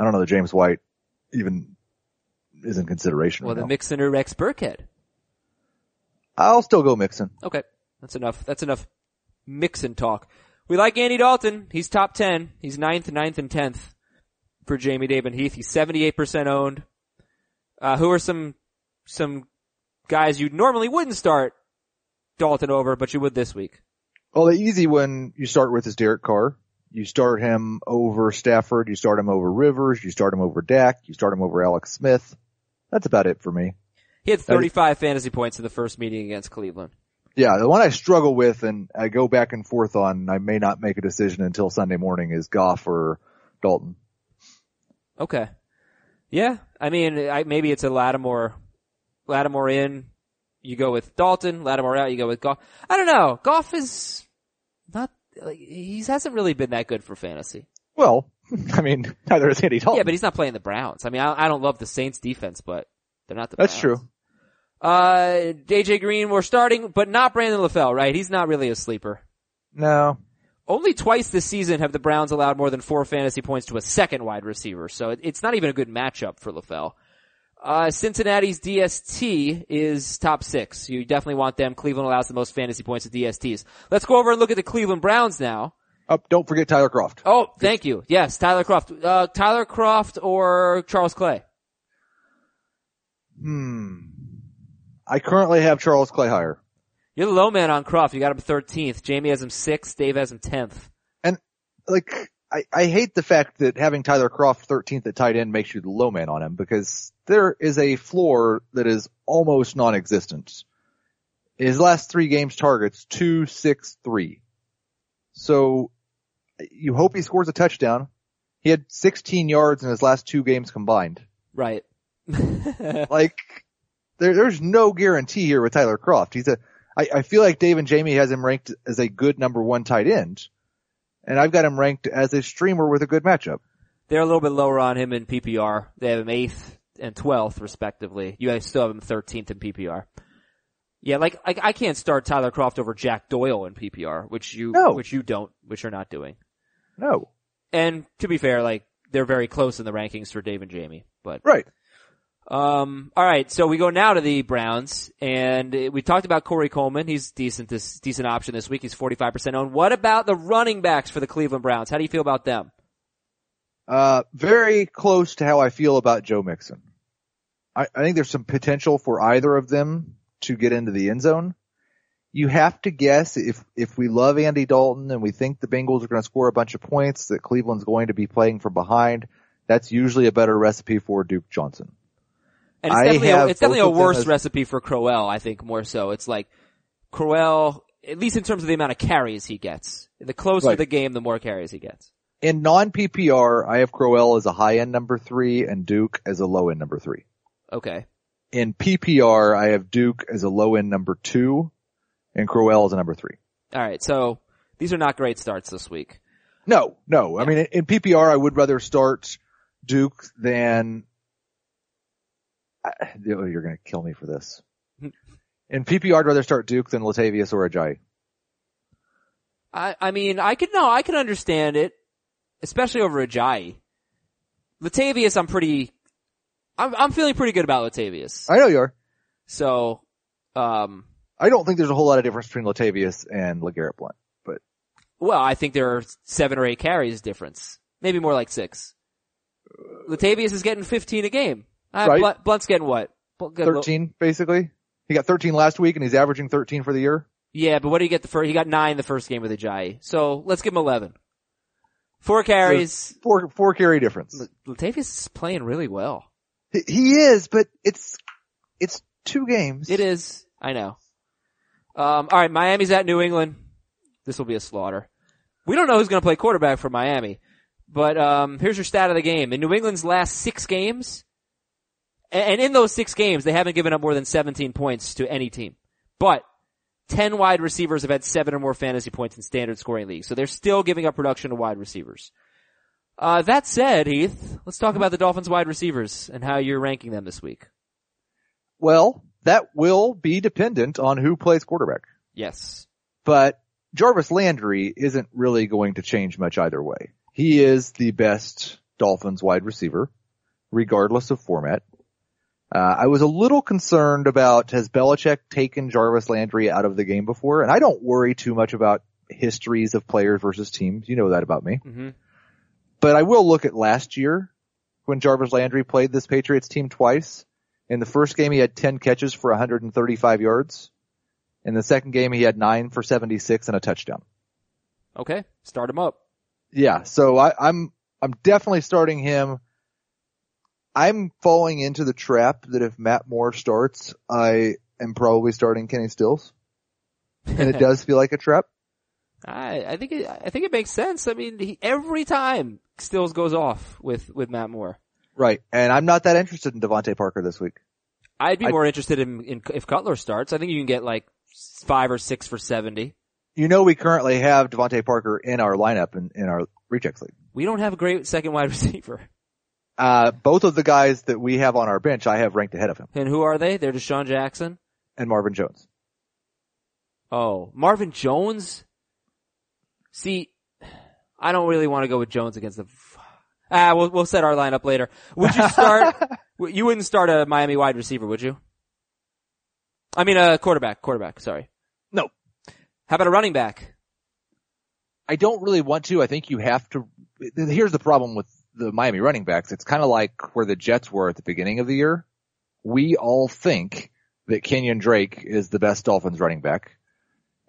I don't know that James White even is in consideration. Well, right the now. Mixon or Rex Burkhead? I'll still go Mixon. Okay. That's enough. That's enough Mixon talk. We like Andy Dalton. He's top ten. He's ninth, ninth, and tenth for Jamie, Dave, and Heath. He's seventy-eight percent owned. Uh, who are some, some guys you normally wouldn't start Dalton over, but you would this week? Well, the easy one you start with is Derek Carr. You start him over Stafford. You start him over Rivers. You start him over Dak. You start him over Alex Smith. That's about it for me. He had thirty-five fantasy points in the first meeting against Cleveland. Yeah, the one I struggle with and I go back and forth on, and I may not make a decision until Sunday morning, is Goff or Dalton. Okay. Yeah, I mean, I, maybe it's a Lattimore, Lattimore in, you go with Dalton, Lattimore out, you go with Goff. I don't know. Goff is not, like, he hasn't really been that good for fantasy. Well, I mean, neither is Andy Dalton. Yeah, but he's not playing the Browns. I mean, I, I don't love the Saints defense, but they're not the That's Browns. True. Uh, A J Green, we're starting, but not Brandon LaFell, right? He's not really a sleeper. No. Only twice this season have the Browns allowed more than four fantasy points to a second wide receiver, so it, it's not even a good matchup for LaFell. Uh, Cincinnati's D S T is top six. You definitely want them. Cleveland allows the most fantasy points to D S Ts. Let's go over and look at the Cleveland Browns now. Oh, don't forget Tyler Kroft. Oh, thank you. Yes, Tyler Kroft. Uh, Tyler Kroft or Charles Clay? Hmm. I currently have Charles Clay higher. You're the low man on Kroft. You got him thirteenth. Jamie has him sixth. Dave has him tenth. And, like, I, I hate the fact that having Tyler Kroft thirteenth at tight end makes you the low man on him, because there is a floor that is almost non-existent. His last three games targets, two, six, three. So, you hope he scores a touchdown. He had sixteen yards in his last two games combined. Right. Like, there, there's no guarantee here with Tyler Kroft. He's a, I, I feel like Dave and Jamie has him ranked as a good number one tight end, and I've got him ranked as a streamer with a good matchup. They're a little bit lower on him in P P R. They have him eighth and twelfth, respectively. You guys still have him thirteenth in P P R. Yeah, like, I, I can't start Tyler Kroft over Jack Doyle in P P R, which you, no. which you don't, which you're not doing. No. And to be fair, like, they're very close in the rankings for Dave and Jamie, but. Right. Um, alright, so we go now to the Browns, and we talked about Corey Coleman. He's decent this, decent option this week. He's forty-five percent owned. What about the running backs for the Cleveland Browns? How do you feel about them? Uh, very close to how I feel about Joe Mixon. I, I think there's some potential for either of them to get into the end zone. you have to guess if if we love Andy Dalton and we think the Bengals are going to score a bunch of points, that Cleveland's going to be playing from behind. That's usually a better recipe for Duke Johnson. And it's definitely a, it's definitely a worse as, recipe for Crowell, I think, more so. It's like Crowell, at least in terms of the amount of carries he gets. The closer right. the game, the more carries he gets. In non-P P R, I have Crowell as a high-end number three and Duke as a low-end number three. Okay. In P P R, I have Duke as a low-end number two and Crowell as a number three. All right, so these are not great starts this week. No, no. Yeah. I mean, in P P R, I would rather start Duke than – you're going to kill me for this. In P P R, I'd rather start Duke than Latavius or Ajayi. I, I mean, I could – no, I could understand it, especially over Ajayi. Latavius, I'm pretty – I'm I'm feeling pretty good about Latavius. I know you are. So um I don't think there's a whole lot of difference between Latavius and LeGarrette Blount. But well, I think there are seven or eight carries difference. Maybe more like six. Latavius is getting fifteen a game. Uh, right. Blunt's getting what? thirteen, basically. He got thirteen last week, and he's averaging thirteen for the year. Yeah, but what did he get the first? He got nine the first game with Ajayi. So let's give him eleven. Four carries. So four, four carry difference. L- Latavius is playing really well. He, he is, but it's it's two games. It is. I know. Um, all right, Miami's at New England. This will be a slaughter. We don't know who's going to play quarterback for Miami. But um, here's your stat of the game. In New England's last six games, and in those six games, they haven't given up more than seventeen points to any team. But ten wide receivers have had seven or more fantasy points in standard scoring leagues. So they're still giving up production to wide receivers. Uh, that said, Heath, let's talk about the Dolphins wide receivers and how you're ranking them this week. Well, that will be dependent on who plays quarterback. Yes. But Jarvis Landry isn't really going to change much either way. He is the best Dolphins wide receiver, regardless of format. Uh, I was a little concerned about, has Belichick taken Jarvis Landry out of the game before? And I don't worry too much about histories of players versus teams. You know that about me. Mm-hmm. But I will look at last year when Jarvis Landry played this Patriots team twice. In the first game, he had ten catches for one hundred thirty-five yards. In the second game, he had nine for seventy-six and a touchdown. Okay, start him up. Yeah, so I, I'm I'm definitely starting him. I'm falling into the trap that if Matt Moore starts, I am probably starting Kenny Stills, and it does feel like a trap. I I think it, I think it makes sense. I mean, he, every time Stills goes off with with Matt Moore, right? And I'm not that interested in Devontae Parker this week. I'd be I'd, more interested in, in if Cutler starts. I think you can get like five or six for seventy. You know, we currently have Devontae Parker in our lineup in, in our rejects league. We don't have a great second wide receiver. Uh, both of the guys that we have on our bench, I have ranked ahead of him. And who are they? They're Deshaun Jackson and Marvin Jones. Oh, Marvin Jones? See, I don't really want to go with Jones against the, ah, we'll, we'll set our lineup later. Would you start, you wouldn't start a Miami wide receiver, would you? I mean, a quarterback, quarterback, sorry. No. How about a running back? I don't really want to. I think you have to. Here's the problem with the Miami running backs. It's kind of like where the Jets were at the beginning of the year. We all think that Kenyon Drake is the best Dolphins running back.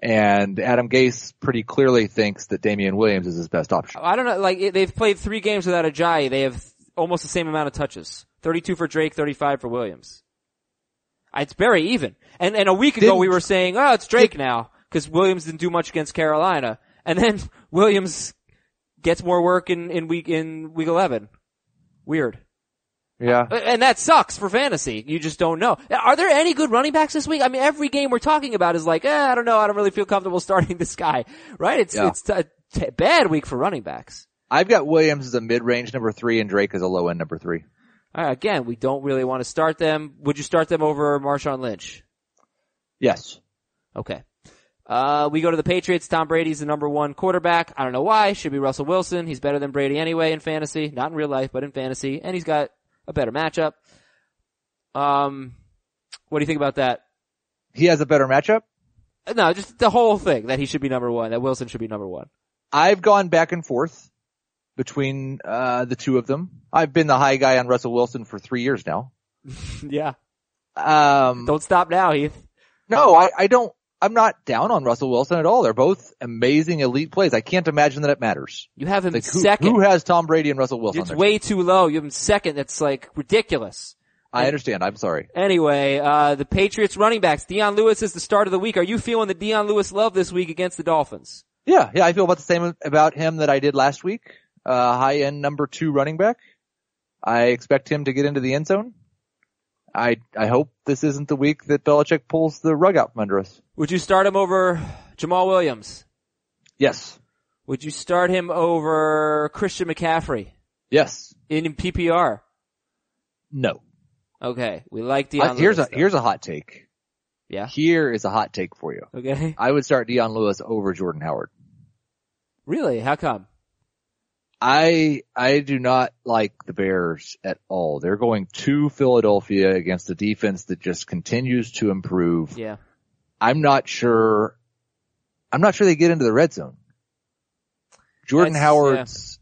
And Adam Gase pretty clearly thinks that Damian Williams is his best option. I don't know. Like, they've played three games without Ajayi. They have almost the same amount of touches. thirty-two for Drake, thirty-five for Williams. It's very even. And, and a week ago Didn't, we were saying, oh, it's Drake it, now. Because Williams didn't do much against Carolina, and then Williams gets more work in, in week in week eleven. Weird, yeah. Uh, and that sucks for fantasy. You just don't know. Are there any good running backs this week? I mean, every game we're talking about is like, eh, I don't know. I don't really feel comfortable starting this guy. Right? It's yeah. it's a t- bad week for running backs. I've got Williams as a mid range number three, and Drake as a low end number three. All right, again, we don't really want to start them. Would you start them over Marshawn Lynch? Yes. Okay. Uh, we go to the Patriots. Tom Brady's the number one quarterback. I don't know why. Should be Russell Wilson. He's better than Brady anyway in fantasy. Not in real life, but in fantasy. And he's got a better matchup. Um, what do you think about that? He has a better matchup? No, just the whole thing that he should be number one, that Wilson should be number one. I've gone back and forth between, uh, the two of them. I've been the high guy on Russell Wilson for three years now. Yeah. Um. Don't stop now, Heath. No, I, I don't. I'm not down on Russell Wilson at all. They're both amazing elite plays. I can't imagine that it matters. You have him like, who, second. Who has Tom Brady and Russell Wilson? It's way team? too low. You have him second. That's like ridiculous. I understand. I'm sorry. Anyway, uh the Patriots running backs. Deion Lewis is the start of the week. Are you feeling the Deion Lewis love this week against the Dolphins? Yeah, yeah. I feel about the same about him that I did last week. Uh high-end number two running back. I expect him to get into the end zone. I I hope this isn't the week that Belichick pulls the rug out from under us. Would you start him over Jamal Williams? Yes. Would you start him over Christian McCaffrey? Yes. In P P R? No. Okay, we like Deion uh, here's Lewis. Here's a, here's a hot take. Yeah? Here is a hot take for you. Okay. I would start Deion Lewis over Jordan Howard. Really? How come? I, I do not like the Bears at all. They're going to Philadelphia against a defense that just continues to improve. Yeah. I'm not sure, I'm not sure they get into the red zone. Jordan That's, Howard's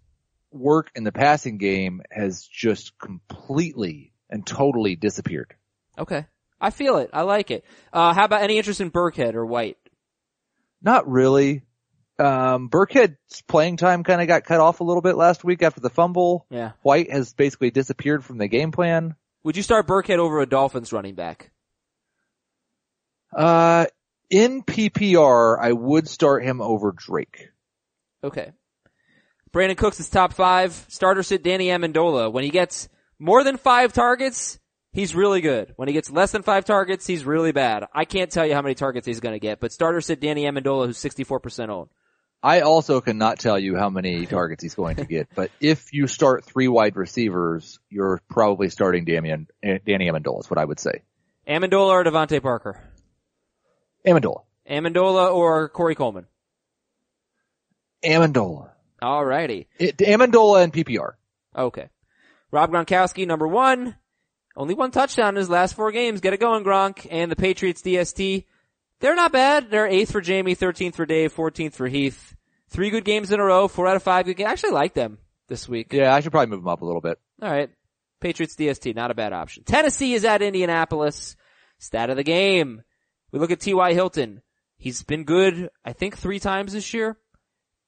yeah. work in the passing game has just completely and totally disappeared. Okay. I feel it. I like it. Uh, how about any interest in Burkhead or White? Not really. Um, Burkhead's playing time kind of got cut off a little bit last week after the fumble. Yeah. White has basically disappeared from the game plan. Would you start Burkhead over a Dolphins running back? Uh, in P P R, I would start him over Drake. Okay. Brandon Cooks is top five. Starter sit Danny Amendola. When he gets more than five targets, he's really good. When he gets less than five targets, he's really bad. I can't tell you how many targets he's going to get, but starter sit Danny Amendola, who's sixty-four percent owned. I also cannot tell you how many targets he's going to get, but if you start three wide receivers, you're probably starting Damian, Danny Amendola is what I would say. Amendola or Devontae Parker? Amendola. Amendola or Corey Coleman? Amendola. All righty. Amendola and P P R. Okay. Rob Gronkowski, number one. Only one touchdown in his last four games. Get it going, Gronk. And the Patriots D S T, they're not bad. They're eighth for Jamie, thirteenth for Dave, fourteenth for Heath. Three good games in a row, four out of five good games. I actually like them this week. Yeah, I should probably move them up a little bit. All right. Patriots D S T, not a bad option. Tennessee is at Indianapolis. Stat of the game. We look at T Y. Hilton. He's been good, I think, three times this year.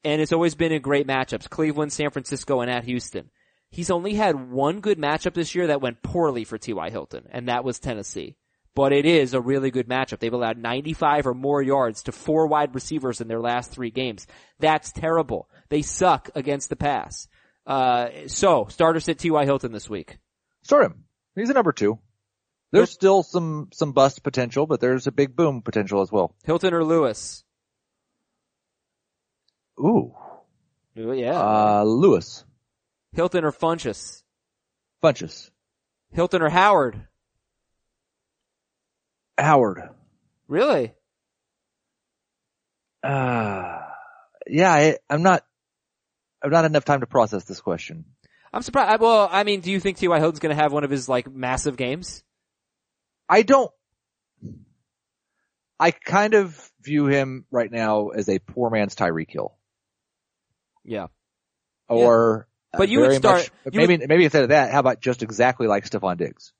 And it's always been in great matchups. Cleveland, San Francisco, and at Houston. He's only had one good matchup this year that went poorly for T Y. Hilton, and that was Tennessee. But it is a really good matchup. They've allowed ninety-five or more yards to four wide receivers in their last three games. That's terrible. They suck against the pass. Uh, so, starter sit T Y. Hilton this week. Start him. He's a number two. There's, there's still some, some bust potential, but there's a big boom potential as well. Hilton or Lewis? Ooh. Ooh yeah. Uh, Lewis. Hilton or Funchess? Funchess. Hilton or Howard? Howard. Really? Uh, yeah, I, I'm not, I've not enough time to process this question. I'm surprised. I, well, I mean, do you think T Y. Hilton's gonna have one of his, like, massive games? I don't, I kind of view him right now as a poor man's Tyreek Hill. Yeah. Or, yeah. But uh, you would start much, you maybe would, maybe instead of that, how about just exactly like Stephon Diggs?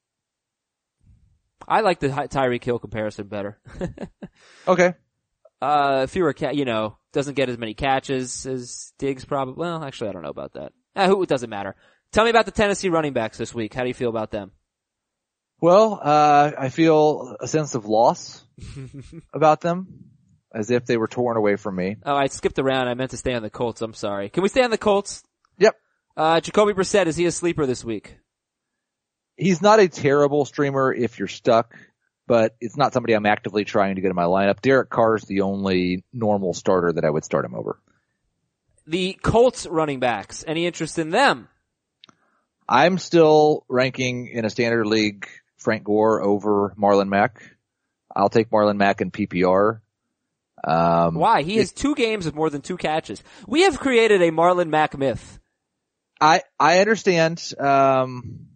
I like the Tyreek Hill comparison better. Okay. Uh, fewer ca- you know, doesn't get as many catches as Diggs probably. Well, actually, I don't know about that. Uh, who it doesn't matter. Tell me about the Tennessee running backs this week. How do you feel about them? Well, uh, I feel a sense of loss about them. As if they were torn away from me. Oh, I skipped around. I meant to stay on the Colts. I'm sorry. Can we stay on the Colts? Yep. Uh, Jacoby Brissett, is he a sleeper this week? He's not a terrible streamer if you're stuck, but it's not somebody I'm actively trying to get in my lineup. Derek Carr is the only normal starter that I would start him over. The Colts running backs, any interest in them? I'm still ranking in a standard league Frank Gore over Marlon Mack. I'll take Marlon Mack in P P R. Um, Why? He has two games with more than two catches. We have created a Marlon Mack myth. I, I understand, um,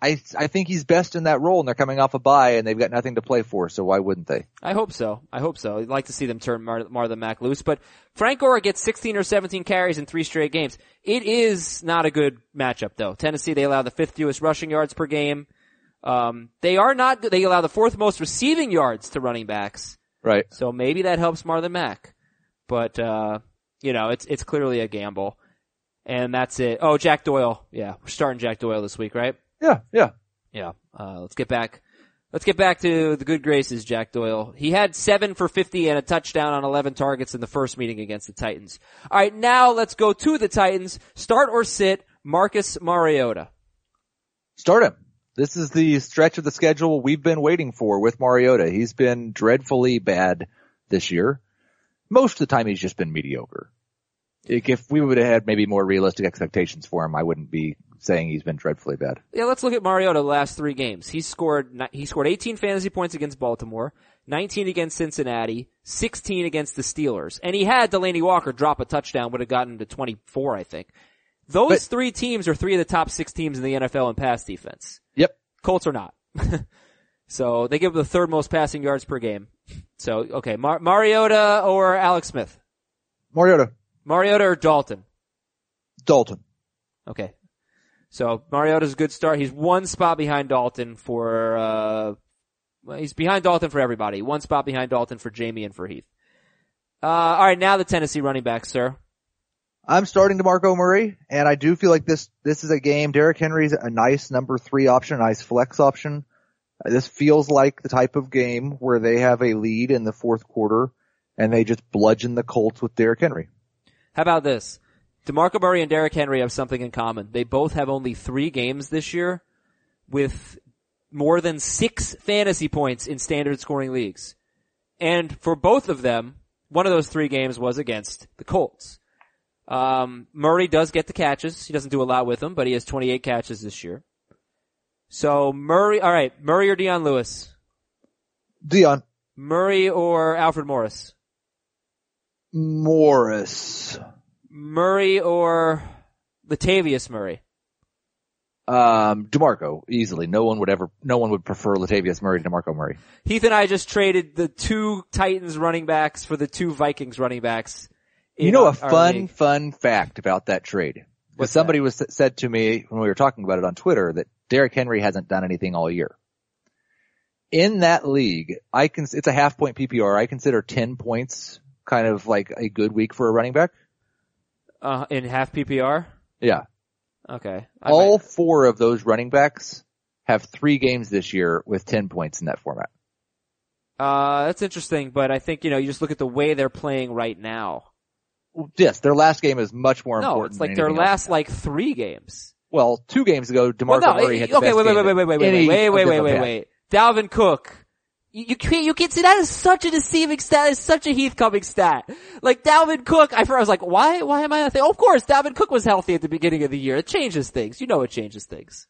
I, I think he's best in that role and they're coming off a bye and they've got nothing to play for, so why wouldn't they? I hope so. I hope so. I'd like to see them turn Mar- Marlon Mack loose, but Frank Gore gets sixteen or seventeen carries in three straight games. It is not a good matchup though. Tennessee, they allow the fifth fewest rushing yards per game. Um, they are not, they allow the fourth most receiving yards to running backs. Right. So maybe that helps Marlon Mack. But, uh, you know, it's, it's clearly a gamble. And that's it. Oh, Jack Doyle. Yeah. We're starting Jack Doyle this week, right? Yeah. Yeah. Yeah. Uh, let's get back. Let's get back to the good graces, Jack Doyle. He had seven for fifty and a touchdown on eleven targets in the first meeting against the Titans. All right. Now let's go to the Titans. Start or sit Marcus Mariota. Start him. This is the stretch of the schedule we've been waiting for with Mariota. He's been dreadfully bad this year. Most of the time he's just been mediocre. If we would have had maybe more realistic expectations for him, I wouldn't be saying he's been dreadfully bad. Yeah, let's look at Mariota the last three games. He scored he scored eighteen fantasy points against Baltimore, nineteen against Cincinnati, sixteen against the Steelers. And he had Delaney Walker drop a touchdown, would have gotten to twenty-four, I think. Those but, three teams are three of the top six teams in the N F L in pass defense. Yep. Colts are not. So they give him the third most passing yards per game. So, okay, Mar- Mariota or Alex Smith? Mariota. Mariota or Dalton? Dalton. Okay. So Mariota's a good start. He's one spot behind Dalton for, uh, well, he's behind Dalton for everybody. One spot behind Dalton for Jamie and for Heath. Uh, all right, now the Tennessee running back, sir. I'm starting DeMarco Murray, and I do feel like this, this is a game. Derrick Henry's a nice number three option, a nice flex option. This feels like the type of game where they have a lead in the fourth quarter and they just bludgeon the Colts with Derrick Henry. How about this? DeMarco Murray and Derrick Henry have something in common. They both have only three games this year with more than six fantasy points in standard scoring leagues. And for both of them, one of those three games was against the Colts. Um, Murray does get the catches. He doesn't do a lot with them, but he has twenty-eight catches this year. So Murray, all right, Murray or Deion Lewis? Deion. Murray or Alfred Morris? Morris. Murray or Latavius Murray? Um, DeMarco, easily. No one would ever, no one would prefer Latavius Murray to DeMarco Murray. Heath and I just traded the two Titans running backs for the two Vikings running backs. You know, a fun, fun fact about that trade. What's somebody that? was said to me when we were talking about it on Twitter that Derrick Henry hasn't done anything all year. In that league, I can, it's a half point P P R. I consider ten points kind of like a good week for a running back. Uh, in half P P R? Yeah. Okay. I all might... four of those running backs have three games this year with ten points in that format. Uh, that's interesting, but I think, you know, you just look at the way they're playing right now. Yes, their last game is much more no, important. No, it's like their last else. like three games. Well, two games ago, DeMarco well, no, Murray had the okay, best wait, wait, game. Okay, wait, wait, wait, wait, wait, wait, wait, wait, wait, wait. Dalvin Cook. You, you can't, you can't see that is such a deceiving stat. That is such a Heath Cummings stat. Like Dalvin Cook, I was like, why, why am I not thinking? Oh, of course, Dalvin Cook was healthy at the beginning of the year. It changes things. You know it changes things.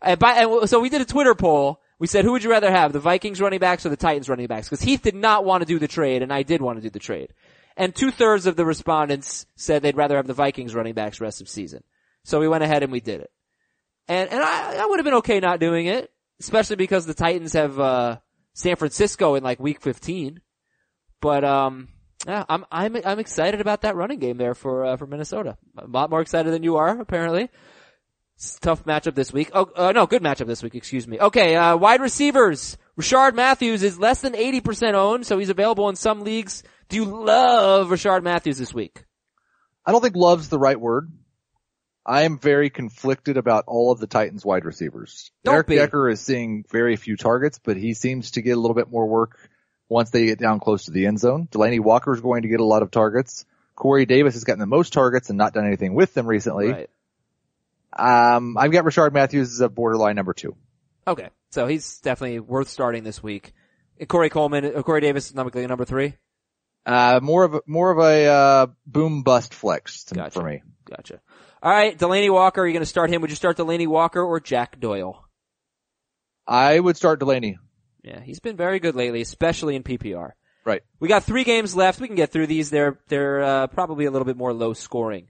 And by, and so we did a Twitter poll. We said, who would you rather have, the Vikings running backs or the Titans running backs? Because Heath did not want to do the trade, and I did want to do the trade. And two-thirds of the respondents said they'd rather have the Vikings running backs rest of season. So we went ahead and we did it. And and I, I would have been okay not doing it, especially because the Titans have uh San Francisco in like week fifteen. But um yeah, I'm I'm I'm excited about that running game there for uh, for Minnesota. I'm a lot more excited than you are, apparently. It's a tough matchup this week. Oh uh, no, good matchup this week, excuse me. Okay, uh wide receivers. Rashard Matthews is less than eighty percent owned, so he's available in some leagues. Do you love Rashard Matthews this week? I don't think love's the right word. I am very conflicted about all of the Titans wide receivers. Don't Eric be. Decker is seeing very few targets, but he seems to get a little bit more work once they get down close to the end zone. Delaney Walker is going to get a lot of targets. Corey Davis has gotten the most targets and not done anything with them recently. Right. Um, I've got Rashard Matthews as a borderline number two. Okay. So he's definitely worth starting this week. Corey Coleman, Corey Davis, number three. Uh, more of a, more of a, uh, boom bust flex to, gotcha. for me. Gotcha. All right. Delaney Walker, are you going to start him? Would you start Delaney Walker or Jack Doyle? I would start Delaney. Yeah. He's been very good lately, especially in P P R. Right. We got three games left. We can get through these. They're, they're, uh, probably a little bit more low scoring.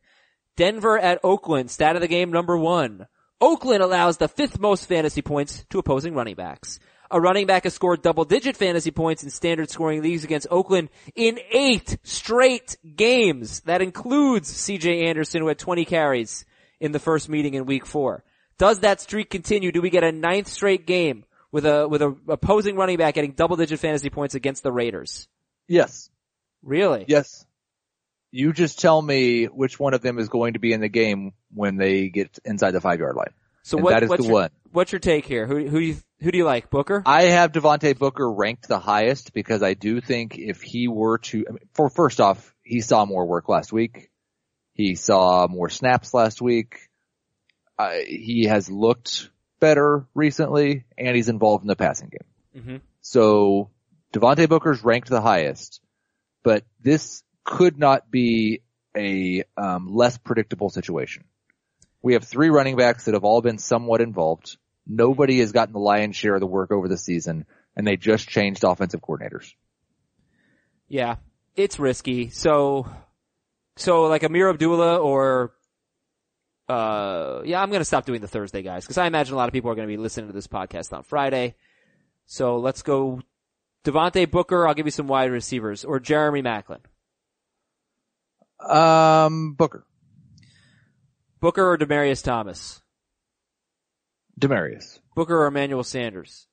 Denver at Oakland, stat of the game number one. Oakland allows the fifth most fantasy points to opposing running backs. A running back has scored double-digit fantasy points in standard scoring leagues against Oakland in eight straight games. That includes C J Anderson, who had twenty carries in the first meeting in week four. Does that streak continue? Do we get a ninth straight game with a with a opposing running back getting double digit fantasy points against the Raiders? Yes. Really? Yes. You just tell me which one of them is going to be in the game when they get inside the five yard line. So what, that is what's the your, one. What's your take here? Who who you, who do you like? Booker? I have Devontae Booker ranked the highest because I do think if he were to, I mean, for first off, he saw more work last week. He saw more snaps last week. Uh, he has looked better recently, and he's involved in the passing game. Mm-hmm. So Devontae Booker's ranked the highest, but this could not be a um, less predictable situation. We have three running backs that have all been somewhat involved. Nobody has gotten the lion's share of the work over the season, and they just changed offensive coordinators. Yeah, it's risky. So, so like Amir Abdullah or, uh, yeah, I'm going to stop doing the Thursday guys because I imagine a lot of people are going to be listening to this podcast on Friday. So let's go Devontae Booker. I'll give you some wide receivers or Jeremy Maclin. Um, Booker. Booker or Demaryius Thomas? Demaryius. Booker or Emmanuel Sanders?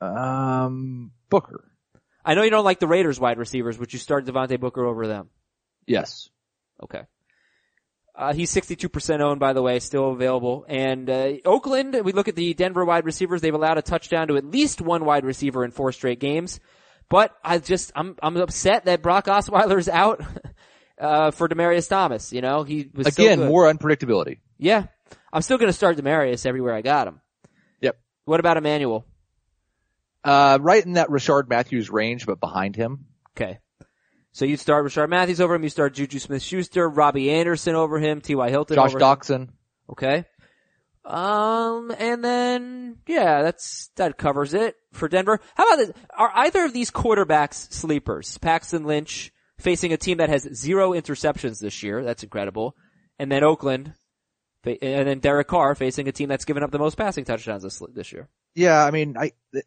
Um, Booker. I know you don't like the Raiders wide receivers, but you start Devontae Booker over them. Yes. Okay. Uh, he's sixty-two percent owned, by the way, still available. And, uh, Oakland, we look at the Denver wide receivers. They've allowed a touchdown to at least one wide receiver in four straight games. But I just, I'm, I'm upset that Brock Osweiler is out. Uh, for Demaryius Thomas, you know, he was still good. Again, more unpredictability. Yeah. I'm still going to start Demaryius everywhere I got him. Yep. What about Emmanuel? Uh, right in that Rashard Matthews range, but behind him. Okay. So you'd start Rashard Matthews over him. You start Juju Smith-Schuster, Robbie Anderson over him, T Y Hilton Josh over Doctson. Him. Josh Doctson. Okay. Um, and then, yeah, that's, that covers it for Denver. How about this? Are either of these quarterbacks sleepers? Paxton Lynch, facing a team that has zero interceptions this year. That's incredible. And then Oakland, and then Derek Carr facing a team that's given up the most passing touchdowns this, this year. Yeah, I mean, I, th-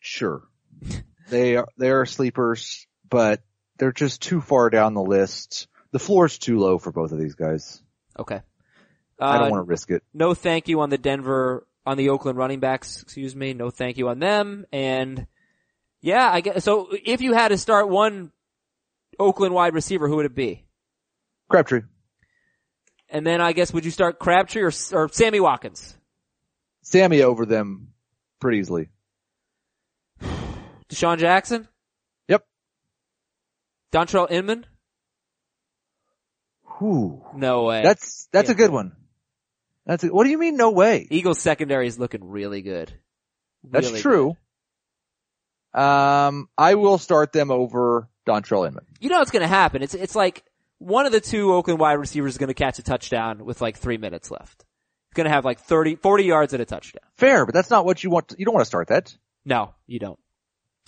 sure. they are, they are sleepers, but they're just too far down the list. The floor's too low for both of these guys. Okay. Uh, I don't want to risk it. No thank you on the Denver, on the Oakland running backs, excuse me. No thank you on them. And yeah, I guess, so if you had to start one Oakland wide receiver, who would it be? Crabtree. And then I guess would you start Crabtree or, or Sammy Watkins? Sammy over them pretty easily. Deshaun Jackson? Yep. Dontrell Inman? Whew. No way. That's, that's yeah. a good one. That's a, what do you mean no way? Eagles secondary is looking really good. Really that's true. Good. Um, I will start them over Dontrell Inman. You know what's going to happen. It's it's like one of the two Oakland wide receivers is going to catch a touchdown with like three minutes left. It's going to have like thirty, forty yards at a touchdown. Fair, but that's not what you want. To, you don't want to start that. No, you don't.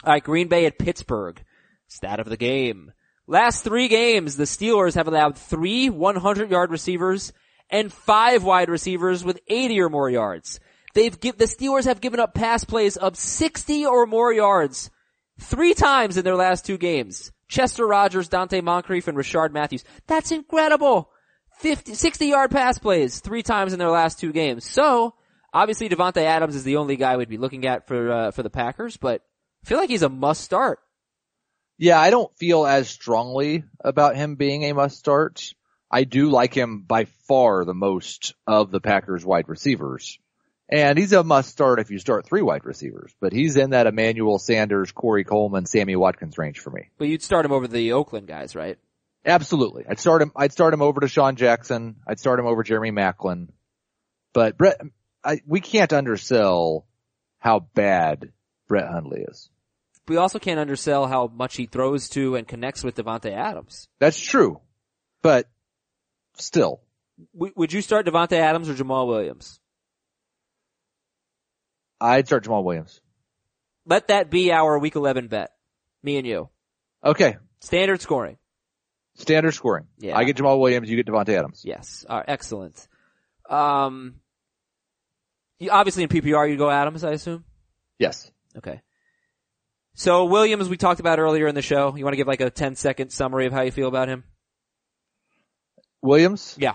All right, Green Bay at Pittsburgh. Stat of the game. Last three games, the Steelers have allowed three hundred-yard receivers and five wide receivers with eighty or more yards. They've give, the Steelers have given up pass plays of sixty or more yards three times in their last two games. Chester Rogers, Dante Moncrief, and Rashard Matthews. That's incredible. fifty, sixty-yard pass plays three times in their last two games. So, obviously Devontae Adams is the only guy we'd be looking at for uh, for the Packers, but I feel like he's a must-start. Yeah, I don't feel as strongly about him being a must-start. I do like him by far the most of the Packers wide receivers. And he's a must-start if you start three wide receivers, but he's in that Emmanuel Sanders, Corey Coleman, Sammy Watkins range for me. But you'd start him over the Oakland guys, right? Absolutely. I'd start him. I'd start him over Deshaun Jackson. I'd start him over Jeremy Maclin. But Brett, I, we can't undersell how bad Brett Hundley is. We also can't undersell how much he throws to and connects with Devontae Adams. That's true, but still, w- would you start Devontae Adams or Jamal Williams? I'd start Jamal Williams. Let that be our week eleven bet. Me and you. Okay. Standard scoring. Standard scoring. Yeah. I get Jamal Williams, you get Devontae Adams. Yes. All right. Excellent. Um, you, obviously in P P R you go Adams, I assume? Yes. Okay. So Williams, we talked about earlier in the show. You want to give like a ten second summary of how you feel about him? Williams? Yeah.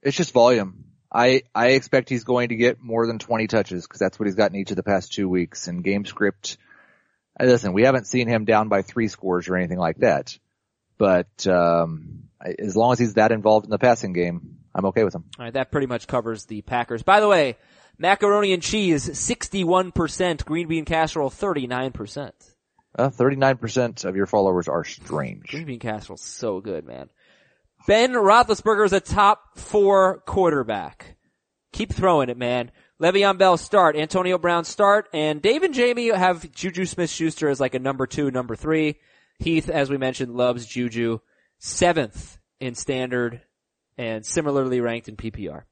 It's just volume. I, I expect he's going to get more than twenty touches because that's what he's gotten each of the past two weeks. And game script, listen, we haven't seen him down by three scores or anything like that. But um, as long as he's that involved in the passing game, I'm okay with him. All right, that pretty much covers the Packers. By the way, macaroni and cheese, sixty-one percent. Green bean casserole, thirty-nine percent. Uh, thirty-nine percent of your followers are strange. Green bean casserole's so good, man. Ben Roethlisberger is a top four quarterback. Keep throwing it, man. Le'Veon Bell start, Antonio Brown start, and Dave and Jamie have Juju Smith-Schuster as like a number two, number three. Heath, as we mentioned, loves Juju. Seventh in standard and similarly ranked in P P R.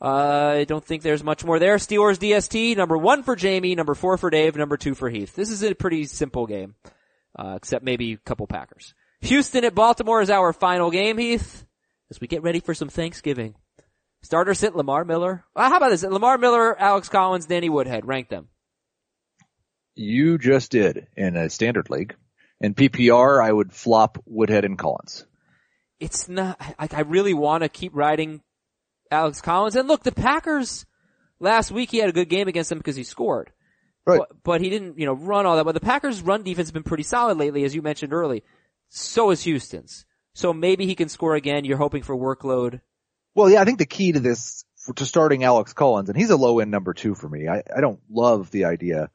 Uh, I don't think there's much more there. Steelers D S T, number one for Jamie, number four for Dave, number two for Heath. This is a pretty simple game, uh, except maybe a couple Packers. Houston at Baltimore is our final game, Heath, as we get ready for some Thanksgiving. Starter sit Lamar Miller. Well, how about this? Lamar Miller, Alex Collins, Danny Woodhead. Rank them. You just did in a standard league. In P P R, I would flop Woodhead and Collins. It's not like I really want to keep riding Alex Collins. And look, the Packers last week, he had a good game against them because he scored. Right. But, but he didn't, you know, run all that. But the Packers' run defense has been pretty solid lately, as you mentioned early. So is Houston's. So maybe he can score again. You're hoping for workload. Well, yeah, I think the key to this, for, to starting Alex Collins, and he's a low-end number two for me. I, I don't love the idea.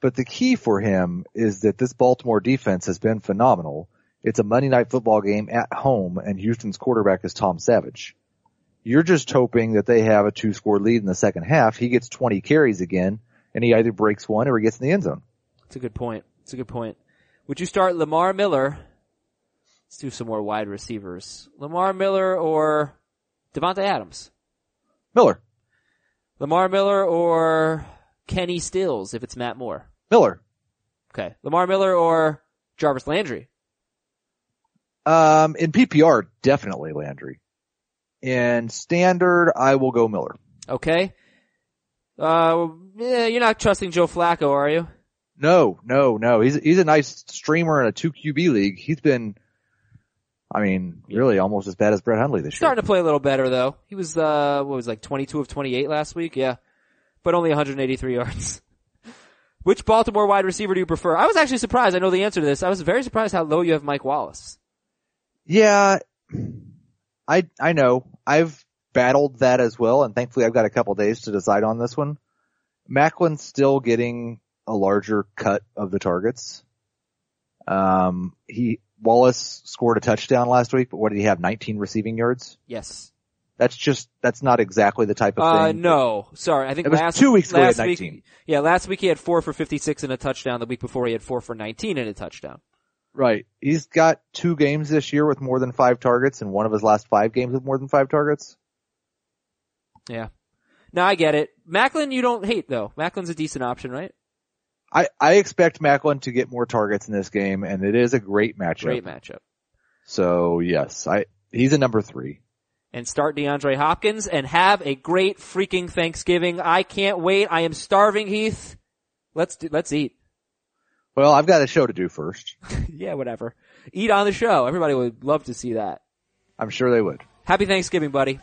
But the key for him is that this Baltimore defense has been phenomenal. It's a Monday Night Football game at home, and Houston's quarterback is Tom Savage. You're just hoping that they have a two-score lead in the second half. He gets twenty carries again, and he either breaks one or he gets in the end zone. That's a good point. That's a good point. Would you start Lamar Miller? Let's do some more wide receivers. Lamar Miller or Devontae Adams? Miller. Lamar Miller or Kenny Stills if it's Matt Moore? Miller. Okay. Lamar Miller or Jarvis Landry? Um, in P P R, definitely Landry. In standard, I will go Miller. Okay. Uh, yeah, you're not trusting Joe Flacco, are you? No, no, no. He's, he's a nice streamer in a two Q B league. He's been, I mean, really almost as bad as Brett Hundley this year. Starting to play a little better though. He was, uh, what was it, like twenty-two of twenty-eight last week? Yeah. But only one hundred eighty-three yards. Which Baltimore wide receiver do you prefer? I was actually surprised. I know the answer to this. I was very surprised how low you have Mike Wallace. Yeah. I, I know. I've battled that as well, and thankfully I've got a couple days to decide on this one. Macklin's still getting a larger cut of the targets. Um, he, Wallace scored a touchdown last week, but what did he have? nineteen receiving yards? Yes. That's just, that's not exactly the type of uh, thing. Uh, no. Sorry. I think it last, was two weeks ago he had nineteen. Week, yeah, last week he had four for fifty-six and a touchdown. The week before he had four for nineteen and a touchdown. Right. He's got two games this year with more than five targets and one of his last five games with more than five targets. Yeah. No, I get it. Macklin you don't hate though. Macklin's a decent option, right? I, I expect Macklin to get more targets in this game, and it is a great matchup. Great matchup. So yes, I, he's a number three. And start DeAndre Hopkins and have a great freaking Thanksgiving. I can't wait. I am starving, Heath. Let's do, let's eat. Well, I've got a show to do first. Yeah, whatever. Eat on the show. Everybody would love to see that. I'm sure they would. Happy Thanksgiving, buddy.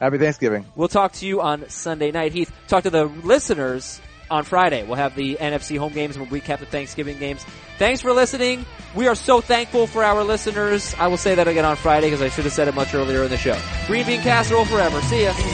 Happy Thanksgiving. We'll talk to you on Sunday night, Heath. Talk to the listeners on Friday. We'll have the N F C home games and we'll recap the Thanksgiving games. Thanks for listening. We are so thankful for our listeners. I will say that again on Friday because I should have said it much earlier in the show. Green bean casserole forever. See ya.